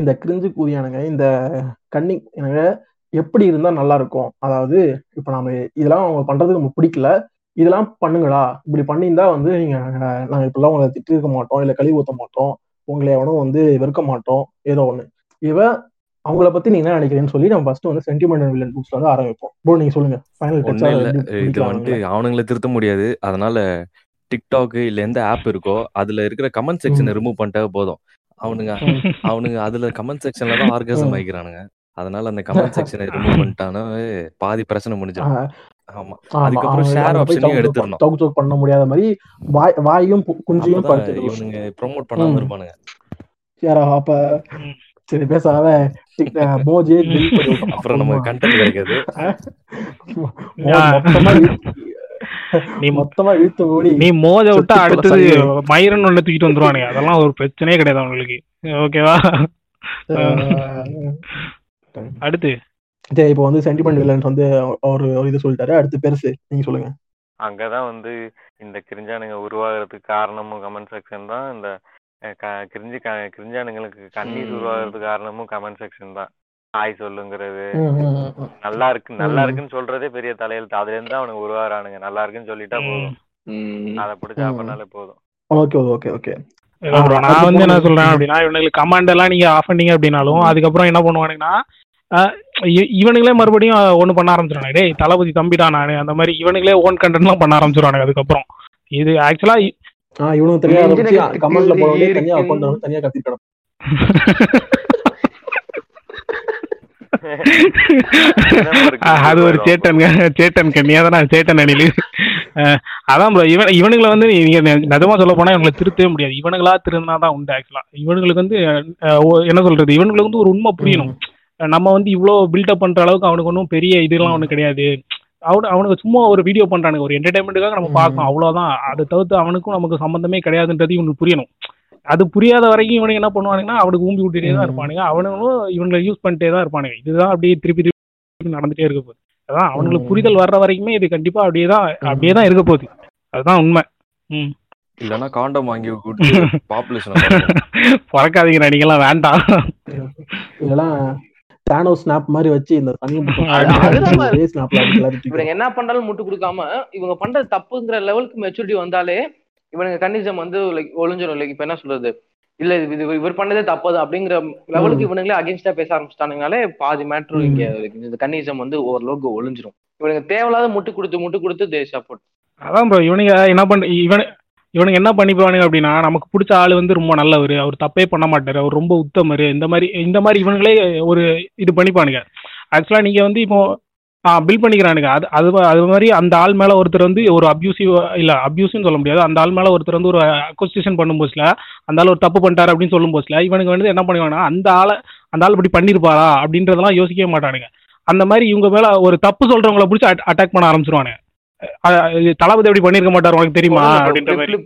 இந்த கிரிஞ்சு கூதியானுங்க இந்த கன்னிங் எனக்கு எப்படி இருந்தால் நல்லா இருக்கும், அதாவது இப்போ நம்ம இதெல்லாம் அவங்க பண்ணுறதுக்கு நமக்கு பிடிக்கல, இதெல்லாம் பண்ணுங்களா, இப்படி பண்ணியிருந்தா வந்து நாங்கள் இப்பெல்லாம் உங்களை திட்டிருக்க மாட்டோம், இல்லை கழிவு ஊற்ற மாட்டோம், உங்களை எவனும் வந்து வெறுக்க மாட்டோம், ஏதோ ஒன்று, இவன் அவங்கள பத்தி நீ என்ன நினைக்கிறேன்னு சொல்லி நம்ம ஃபர்ஸ்ட் வந்து சென்டிமெண்ட் வில்லன் புக்ஸ்ல வந்து ஆரம்பிப்போம். ப்ரோ நீங்க சொல்லுங்க ஃபைனல் டச். இது வந்து அவங்கள திருத்த முடியாது, அதனால டிக்டாக் இல்ல எந்த ஆப் இருக்கோ அதுல இருக்கிற கமெண்ட் செக்ஷனை ரிமூவ் பண்ணிட்டா போதும். அவனுங்க அதுல கமெண்ட் செக்ஷன்ல தான் ஆர்கசம் ஆகிக்கிறானுங்க. அதனால அந்த கமெண்ட் செக்ஷனை ரிமூவ் பண்ணிட்டானே பாதி பிரச்சனை முடிஞ்சிடும். ஆமா, அதுக்கப்புறம் ஷேர் ஆப்ஷனையும் எடுத்துடணும். டவுட் டவுட் பண்ண முடியாத மாதிரி வாயும் குஞ்சியும் இவனுங்க ப்ரோமோட் பண்ணாம இருப்பானுங்க. அப்ப சரி பேசாத மோஜே அப்புறம் நம்ம கண்டென்ட் கிடைக்காது. நீ மொத்தமா இழுத்து ஓடி நீ மோஜ விட்டா அடுத்தது மயிரன் ஒண்ணு தூக்கிட்டு வந்துருவானுங்க. அதெல்லாம் ஒரு பிரச்சனையே கிடையாது அவங்களுக்கு, ஓகேவா? அடுத்து சரி, இப்போ வந்து சென்டிமெண்ட் வில்லன்ஸ் வந்து ஒரு இது சொல்லிட்டாரு. அடுத்து பெருசு நீங்க சொல்லுங்க. அங்கதான் வந்து இந்த கிரிஞ்சானுங்க உருவாகிறதுக்கு காரணமும் கமெண்ட் செக்ஷன் தான். இந்த கிரிஞ்சானுங்களுக்கு கண்ணீர் உருவாகிறதுக்கு காரணமும் கமெண்ட் செக்ஷன் தான். ஆய் சொல்லுங்கிறது நல்லா இருக்கு, நல்லா இருக்குன்னு சொல்றதே பெரிய தலையெழுத்து. அதுல இருந்து அவனுக்கு உருவாகிறானுங்க. நல்லா இருக்குன்னு சொல்லிட்டா போதும், அதை பிடிச்சி பண்ணாலே போதும். Okay okay okay. நான் வந்து என்ன சொல்றேன் அப்படின்னா, இவனுக்கு கமெண்ட் எல்லாம் நீங்க ஆஃப் பண்ணீங்க அப்படின்னாலும் அதுக்கப்புறம் என்ன பண்ணுவானுங்கன்னா, இவனுங்களே மறுபடியும் ஒண்ணு பண்ண ஆரம்பிச்சிருவானு. டேய் தளபதி தம்பிடா நானு, அந்த மாதிரி இவனுங்களே ஓன் கண்டென்ட்லாம் பண்ண ஆரம்பிச்சிருவானு. அதுக்கப்புறம் இது ஆக்சுவலா அது ஒரு சேட்டன் கண்ணியா தான், சேட்டன் அணிலு. அதான் ப்ரோ, இவனுங்களை வந்து நீங்க நிஜமா சொல்ல போனா இவங்களை திருத்தவே முடியாது. இவனுங்களா திருந்தாதான் உண்டு. ஆக்சுவலா இவனுங்களுக்கு வந்து என்ன சொல்றது, இவனுங்களுக்கு வந்து ஒரு உண்மை புரியணும். நம்ம வந்து இவ்வளோ பில்டப் பண்ற அளவுக்கு அவனுக்கு ஒன்றும் பெரிய இதெல்லாம் ஒன்றும் கிடையாது. அவனுக்கு சும்மா ஒரு வீடியோ பண்றானுங்க ஒரு என்டர்டைன்மெண்ட்டுக்காக, நம்ம பார்க்கணும் அவ்வளோதான். அதை தவிர்த்து அவனுக்கும் நமக்கு சம்பந்தமே கிடையாதுன்றது இவனுக்கு புரியணும். அது புரியாத வரைக்கும் இவனுக்கு என்ன பண்ணுவானுங்கன்னா, அவனுக்கு ஊம்பி விட்டுட்டே தான் இருப்பானுங்க. அவனுங்களும் இவங்களை யூஸ் பண்ணிட்டே தான் இருப்பானுங்க. இதுதான் அப்படியே திருப்பி திருப்பி நடந்துட்டே இருக்க போகுது. அதான் அவனுங்களுக்கு புரிதல் வர்ற வரைக்குமே இது கண்டிப்பா அப்படியே தான் இருக்க போகுது. அதுதான் உண்மை. இல்லைன்னா காண்டம் வாங்கி கூட்டு பாப்புலேஷன் பறக்காதீங்க, நடிகெல்லாம் வேண்டாம். இதெல்லாம் என்ன பண்றாலும் முட்டு கொடுக்காம இவங்க பண்ற தப்புங்கிற லெவலுக்கு மெச்சூரிட்டி வந்தாலே இவங்க கன்னிசம் வந்து ஒளிஞ்சிடும். இப்ப என்ன சொல்றது, இல்ல இவர் பண்ணதே தப்பு அப்படிங்கிற லெவலுக்கு இவனுங்களே அகேன்ஸ்டா பேச ஆரம்பிச்சுட்டானுங்கனாலே பாதி மேட்ரு இங்க இந்த கன்னிசம் வந்து ஓரளவுக்கு ஒளிஞ்சிடும். இவனுக்கு தேவையில்லாத முட்டு கொடுத்து தே சப்போர்ட். அதான் ப்ரோ, இவனுங்க என்ன பண்ண இவனுக்கு என்ன பண்ணிப்பானுங்க அப்படின்னா, நமக்கு பிடிச்ச ஆள் வந்து ரொம்ப நல்லவர், அவர் தப்பே பண்ண மாட்டார், அவர் ரொம்ப உத்தமர், இந்த மாதிரி இவனுங்களே ஒரு இது பண்ணிப்பானுங்க. ஆக்சுவலாக நீங்கள் வந்து இப்போ பில் பண்ணிக்கிறானுங்க. அது மாதிரி அந்த ஆள் மேலே ஒருத்தர் வந்து ஒரு அப்யூசிவ்னு சொல்ல முடியாது, அந்த ஆள் மேலே ஒருத்தர் வந்து ஒரு அக்யூசேஷன் பண்ணும் போச்சுல, அந்த ஆள் ஒரு தப்பு பண்ணிட்டாரு அப்படின்னு சொல்லும் போச்சுல, இவனுக்கு வந்து என்ன பண்ணுவானா, அந்த ஆள் இப்படி பண்ணியிருப்பாரா அப்படின்றதெல்லாம் யோசிக்கவே மாட்டானுங்க. அந்த மாதிரி இவங்க மேலே ஒரு தப்பு சொல்கிறவங்கள பிடிச்சி அட்டாக் பண்ண ஆரம்பிச்சிருவானுங்க. தளபதி எப்படி பண்ணிருக்க மாட்டாரு உனக்கு தெரியுமா அப்படின்ற மாதிரி.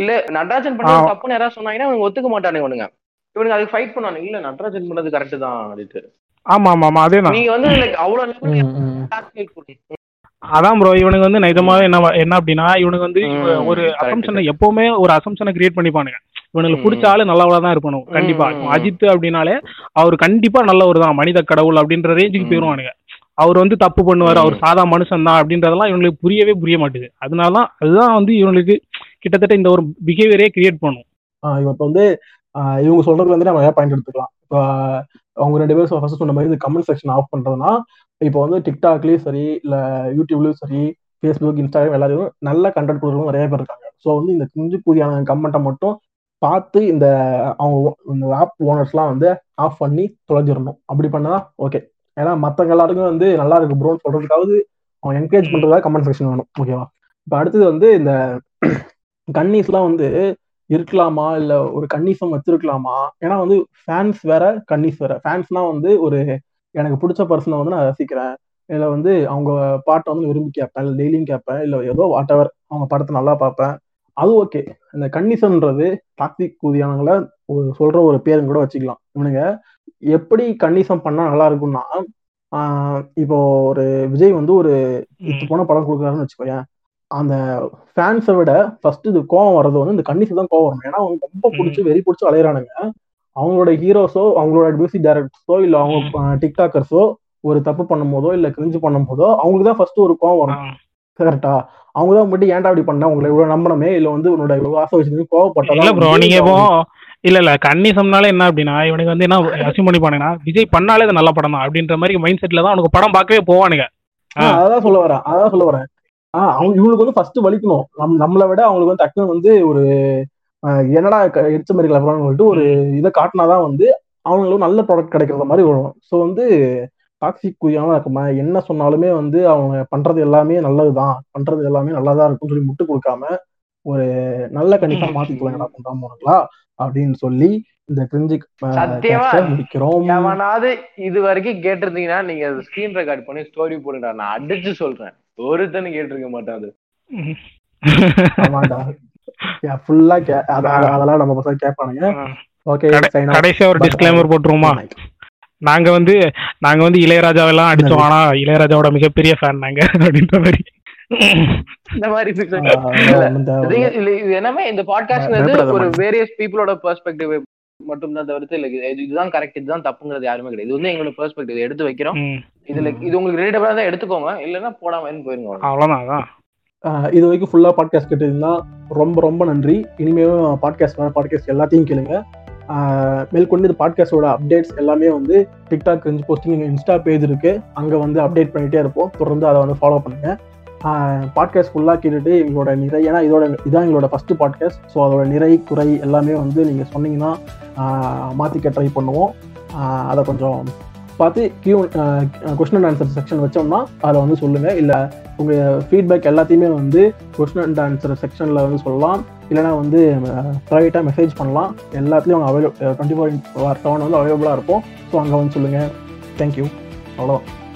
இல்ல நடராஜன் பண்ண தப்புன்னு யாராவது சொன்னாங்கன்னா ஒத்துக்க மாட்டானே இவனுங்க, அதுக்கு ஃபைட் பண்ணுவாங்க. இல்ல நடராஜன் பண்ணது கரெக்ட் தான் அப்படின்ட்டு. ஆமா அதே தான். நீங்க வந்து அவ்வளவு அதான் ப்ரோ, இவனுக்கு வந்து நிஜமாவே என்ன அப்படின்னா, இவனுக்கு வந்து ஒரு அசம்ஷனை எப்பவுமே ஒரு அசம்ஷனை கிரியேட் பண்ணிப்பானுங்க. இவனுக்கு பிடிச்ச ஆளு நல்லவளாதான் இருக்கணும் கண்டிப்பா. அஜித் அப்படின்னாலே அவர் கண்டிப்பா நல்லவர் தான், மனித கடவுள் அப்படின்ற ரேஞ்சுக்கு போயிருவானுங்க. அவர் வந்து தப்பு பண்ணுவார், அவர் சாதா மனுஷன் தான் அப்படின்றதெல்லாம் இவங்களுக்கு புரிய மாட்டேது. அதனாலதான் அதுதான் வந்து இவங்களுக்கு கிட்டத்தட்ட இந்த ஒரு பிஹேவியரே கிரியேட் பண்ணும். இப்போ வந்து இவங்க சொல்றது வந்து நம்ம பயன்படுத்திக்கலாம். இப்போ அவங்க ரெண்டு பேரும் ஃபர்ஸ்ட் சொன்ன மாதிரி இந்த கமெண்ட் செக்ஷன் ஆஃப் பண்றதுன்னா, இப்போ வந்து டிக்டாக்லயும் சரி, இல்ல யூடியூப்லயும் சரி, ஃபேஸ்புக், இன்ஸ்டாகிராம் எல்லாத்தையும் நல்ல கண்டென்ட் கொடுக்குறவங்க நிறைய பேர் இருக்காங்க. ஸோ வந்து இந்த கிரிஞ்சு கூதியான கமெண்ட்டை மட்டும் பார்த்து இந்த அவங்க ஆப் ஓனர்ஸ்லாம் வந்து ஆஃப் பண்ணி தொலைஞ்சிடணும். அப்படி பண்ணதான் ஓகே. ஏன்னா மற்றவங்க எல்லாருக்கும் வந்து நல்லா இருக்கு ப்ரோன்னு சொல்றதுக்காவது அவன் என்கரேஜ் பண்றதுக்காக கமெண்ட் செக்ஷன் வேணும், ஓகேவா? இப்போ அடுத்தது வந்து இந்த கன்னிஸ்லாம் வந்து இருக்கலாமா, இல்லை ஒரு கன்னிசம் வச்சிருக்கலாமா? ஏன்னா வந்து ஃபேன்ஸ் வேற, கன்னிஸ் வேற. ஃபேன்ஸ்னா வந்து ஒரு எனக்கு பிடிச்ச பர்சனை வந்து நான் ரசிக்கிறேன், இல்லை வந்து அவங்க பாட்டை வந்து விரும்பி கேட்பேன், இல்லை டெய்லியும் கேட்பேன், இல்லை ஏதோ வாட் எவர் அவங்க படத்தை நல்லா பார்ப்பேன், அது ஓகே. இந்த கன்னிசம்ன்றது டாக்ஸிக் கூதியானங்களை ஒரு சொல்ற ஒரு பேருன்னு கூட வச்சுக்கலாம். இவனுங்க எப்படி கன்னிசம் பண்ணா நல்லா இருக்கும்னா, இப்போ ஒரு விஜய் வந்து ஒரு இது போன படம் கொடுக்குறாருன்னு வச்சுக்கோயேன், அந்த ஃபேன்ஸை விட ஃபர்ஸ்ட் இது கோவம் வர்றது வந்து இந்த கன்னிசம் தான் கோவம் வரணும். ஏன்னா அவங்க ரொம்ப பிடிச்சி வெறி பிடிச்சி அலையிறானுங்க. அவங்களோட ஹீரோஸோ அவங்களோட மியூசிக் டைரக்டர்ஸோ இல்ல அவங்க டிக்டாக்கர்ஸோ ஒரு தப்பு பண்ணும் போதோ இல்ல கிரிஞ்சு பண்ணும் போதோ அவங்களுக்கு தான் ஃபர்ஸ்ட் ஒரு கோவம் வரும். கரெக்டா? அவங்கதான் மட்டும் ஏன்டா அப்படி பண்ண உங்களை இவ்வளவு நம்பனமே இல்ல வந்து உன்னோட இவ்வளவு ஆசை வச்சு கோவப்பட்டதான். இல்ல இல்ல கன்னிசம்னால என்ன அப்படின்னா இவனுக்கு வந்து என்ன அசியூம் பண்ணி பானுங்கன்னா விஜய் பண்ணாலே அது நல்ல படம் தான் அப்படின்ற மாதிரி மைண்ட் செட்ல தான் அவனுக்கு படம் பார்க்கவே போவானுங்க. அதான் சொல்ல வரேன் அவங்க இவங்களுக்கு வந்து ஃபர்ஸ்ட் வலிக்கணும். நம்மளை விட அவங்களுக்கு வந்து டக்குன்னு வந்து ஒரு என்னடா எச்ச மாதிரி கலப்படான்னு சொல்லிட்டு ஒரு இதை காட்டினாதான் வந்து அவங்களுக்கு நல்ல ப்ராடக்ட் கிடைக்கிற மாதிரி வரும். ஸோ வந்து டாக்ஸிக் குயியாம இருக்குமா என்ன சொன்னாலுமே வந்து அவங்க பண்றது எல்லாமே நல்லதுதான், பண்றது எல்லாமே நல்லாதான் இருக்கும்னு சொல்லி முட்டு கொடுக்காம ஒரு நல்ல கண்டிப்பா மாத்திக்கலாங்கடா பண்றா போனாங்களா அப்படின்னு சொல்லி இந்த கிரிஞ்சி முடிக்கிறோம். இது வரைக்கும் கேட்டிருந்தீங்கன்னா நீங்க ஸ்கிரீன் ரெக்கார்ட் பண்ணி ஸ்டோரி போடுடா, நான் அடிச்சு சொல்றேன் ஒருத்தனு கேட்டிருக்க மாட்டாது. அதெல்லாம் நம்ம பசங்க கேட்பானுங்க. ஓகே, கடைசியா ஒரு டிஸ்க்ளைமர் போட்டுருவோமா? நாங்க வந்து இளையராஜாவெல்லாம் அடிச்சோம், ஆனா இளையராஜாவோட மிகப்பெரிய ஃபேன் நாங்க அப்படின்ற மாதிரி இந்த மாதிரி என்னமே இந்த பாட்காஸ்ட் ஒரு வேரியஸ் பீப்புளோட பெர்ஸ்பெக்டிவ் மட்டும்தான் தவிர்த்து இல்ல இதுதான் கரெக்ட் இதுதான் தப்புங்கிறது யாருமே கிடையாது. இது வந்து எங்களோட பெர்ஸ்பெக்டிவ் எடுத்து வைக்கிறோம். இதுல இது உங்களுக்கு ரிலேட்டபிளா தான் எடுத்துக்கோங்க, இல்லைன்னா போடாமன்னு போயிருங்க, அவ்வளவுதான். இது வரைக்கும் ஃபுல்லா பாட்காஸ்ட் கேட்டதுன்னா ரொம்ப ரொம்ப நன்றி. இனிமேலும் பாட்காஸ்ட் எல்லாத்தையும் கேளுங்க. மேற்கொண்டு இந்த பாட்காஸ்டோட அப்டேட்ஸ் எல்லாமே வந்து டிக்டாக் கிரிஞ்ச் போஸ்டிங் எங்கள் இன்ஸ்டா பேஜ் இருக்கு, அங்கே வந்து அப்டேட் பண்ணிகிட்டே இருப்போம். தொடர்ந்து அதை வந்து ஃபாலோ பண்ணுங்க. பாட்காஸ்ட் ஃபுல்லாக கேட்டுட்டு எங்களோட நிறை, ஏன்னா இதான் எங்களோட ஃபர்ஸ்ட் பாட்காஸ்ட், ஸோ அதோட நிறை குறை எல்லாமே வந்து நீங்கள் சொன்னீங்கன்னா மாற்றிக்க ட்ரை பண்ணுவோம். அதை கொஞ்சம் பார்த்து கொஸ்டின் அண்ட் ஆன்சர் செக்ஷன் வச்சோம்னா அதை வந்து சொல்லுங்கள். இல்லை உங்கள் ஃபீட்பேக் எல்லாத்தையுமே வந்து கொஸ்டின் அண்ட் ஆன்சர் செக்ஷனில் வந்து சொல்லலாம், இல்லைனா வந்து ப்ரைவேட்டாக மெசேஜ் பண்ணலாம். எல்லாத்துலேயும் அவங்க 24/7 வந்து அவைலபிளாக இருப்போம். ஸோ அங்கே வந்து சொல்லுங்கள். தேங்க்யூ. அவ்வளோதான்.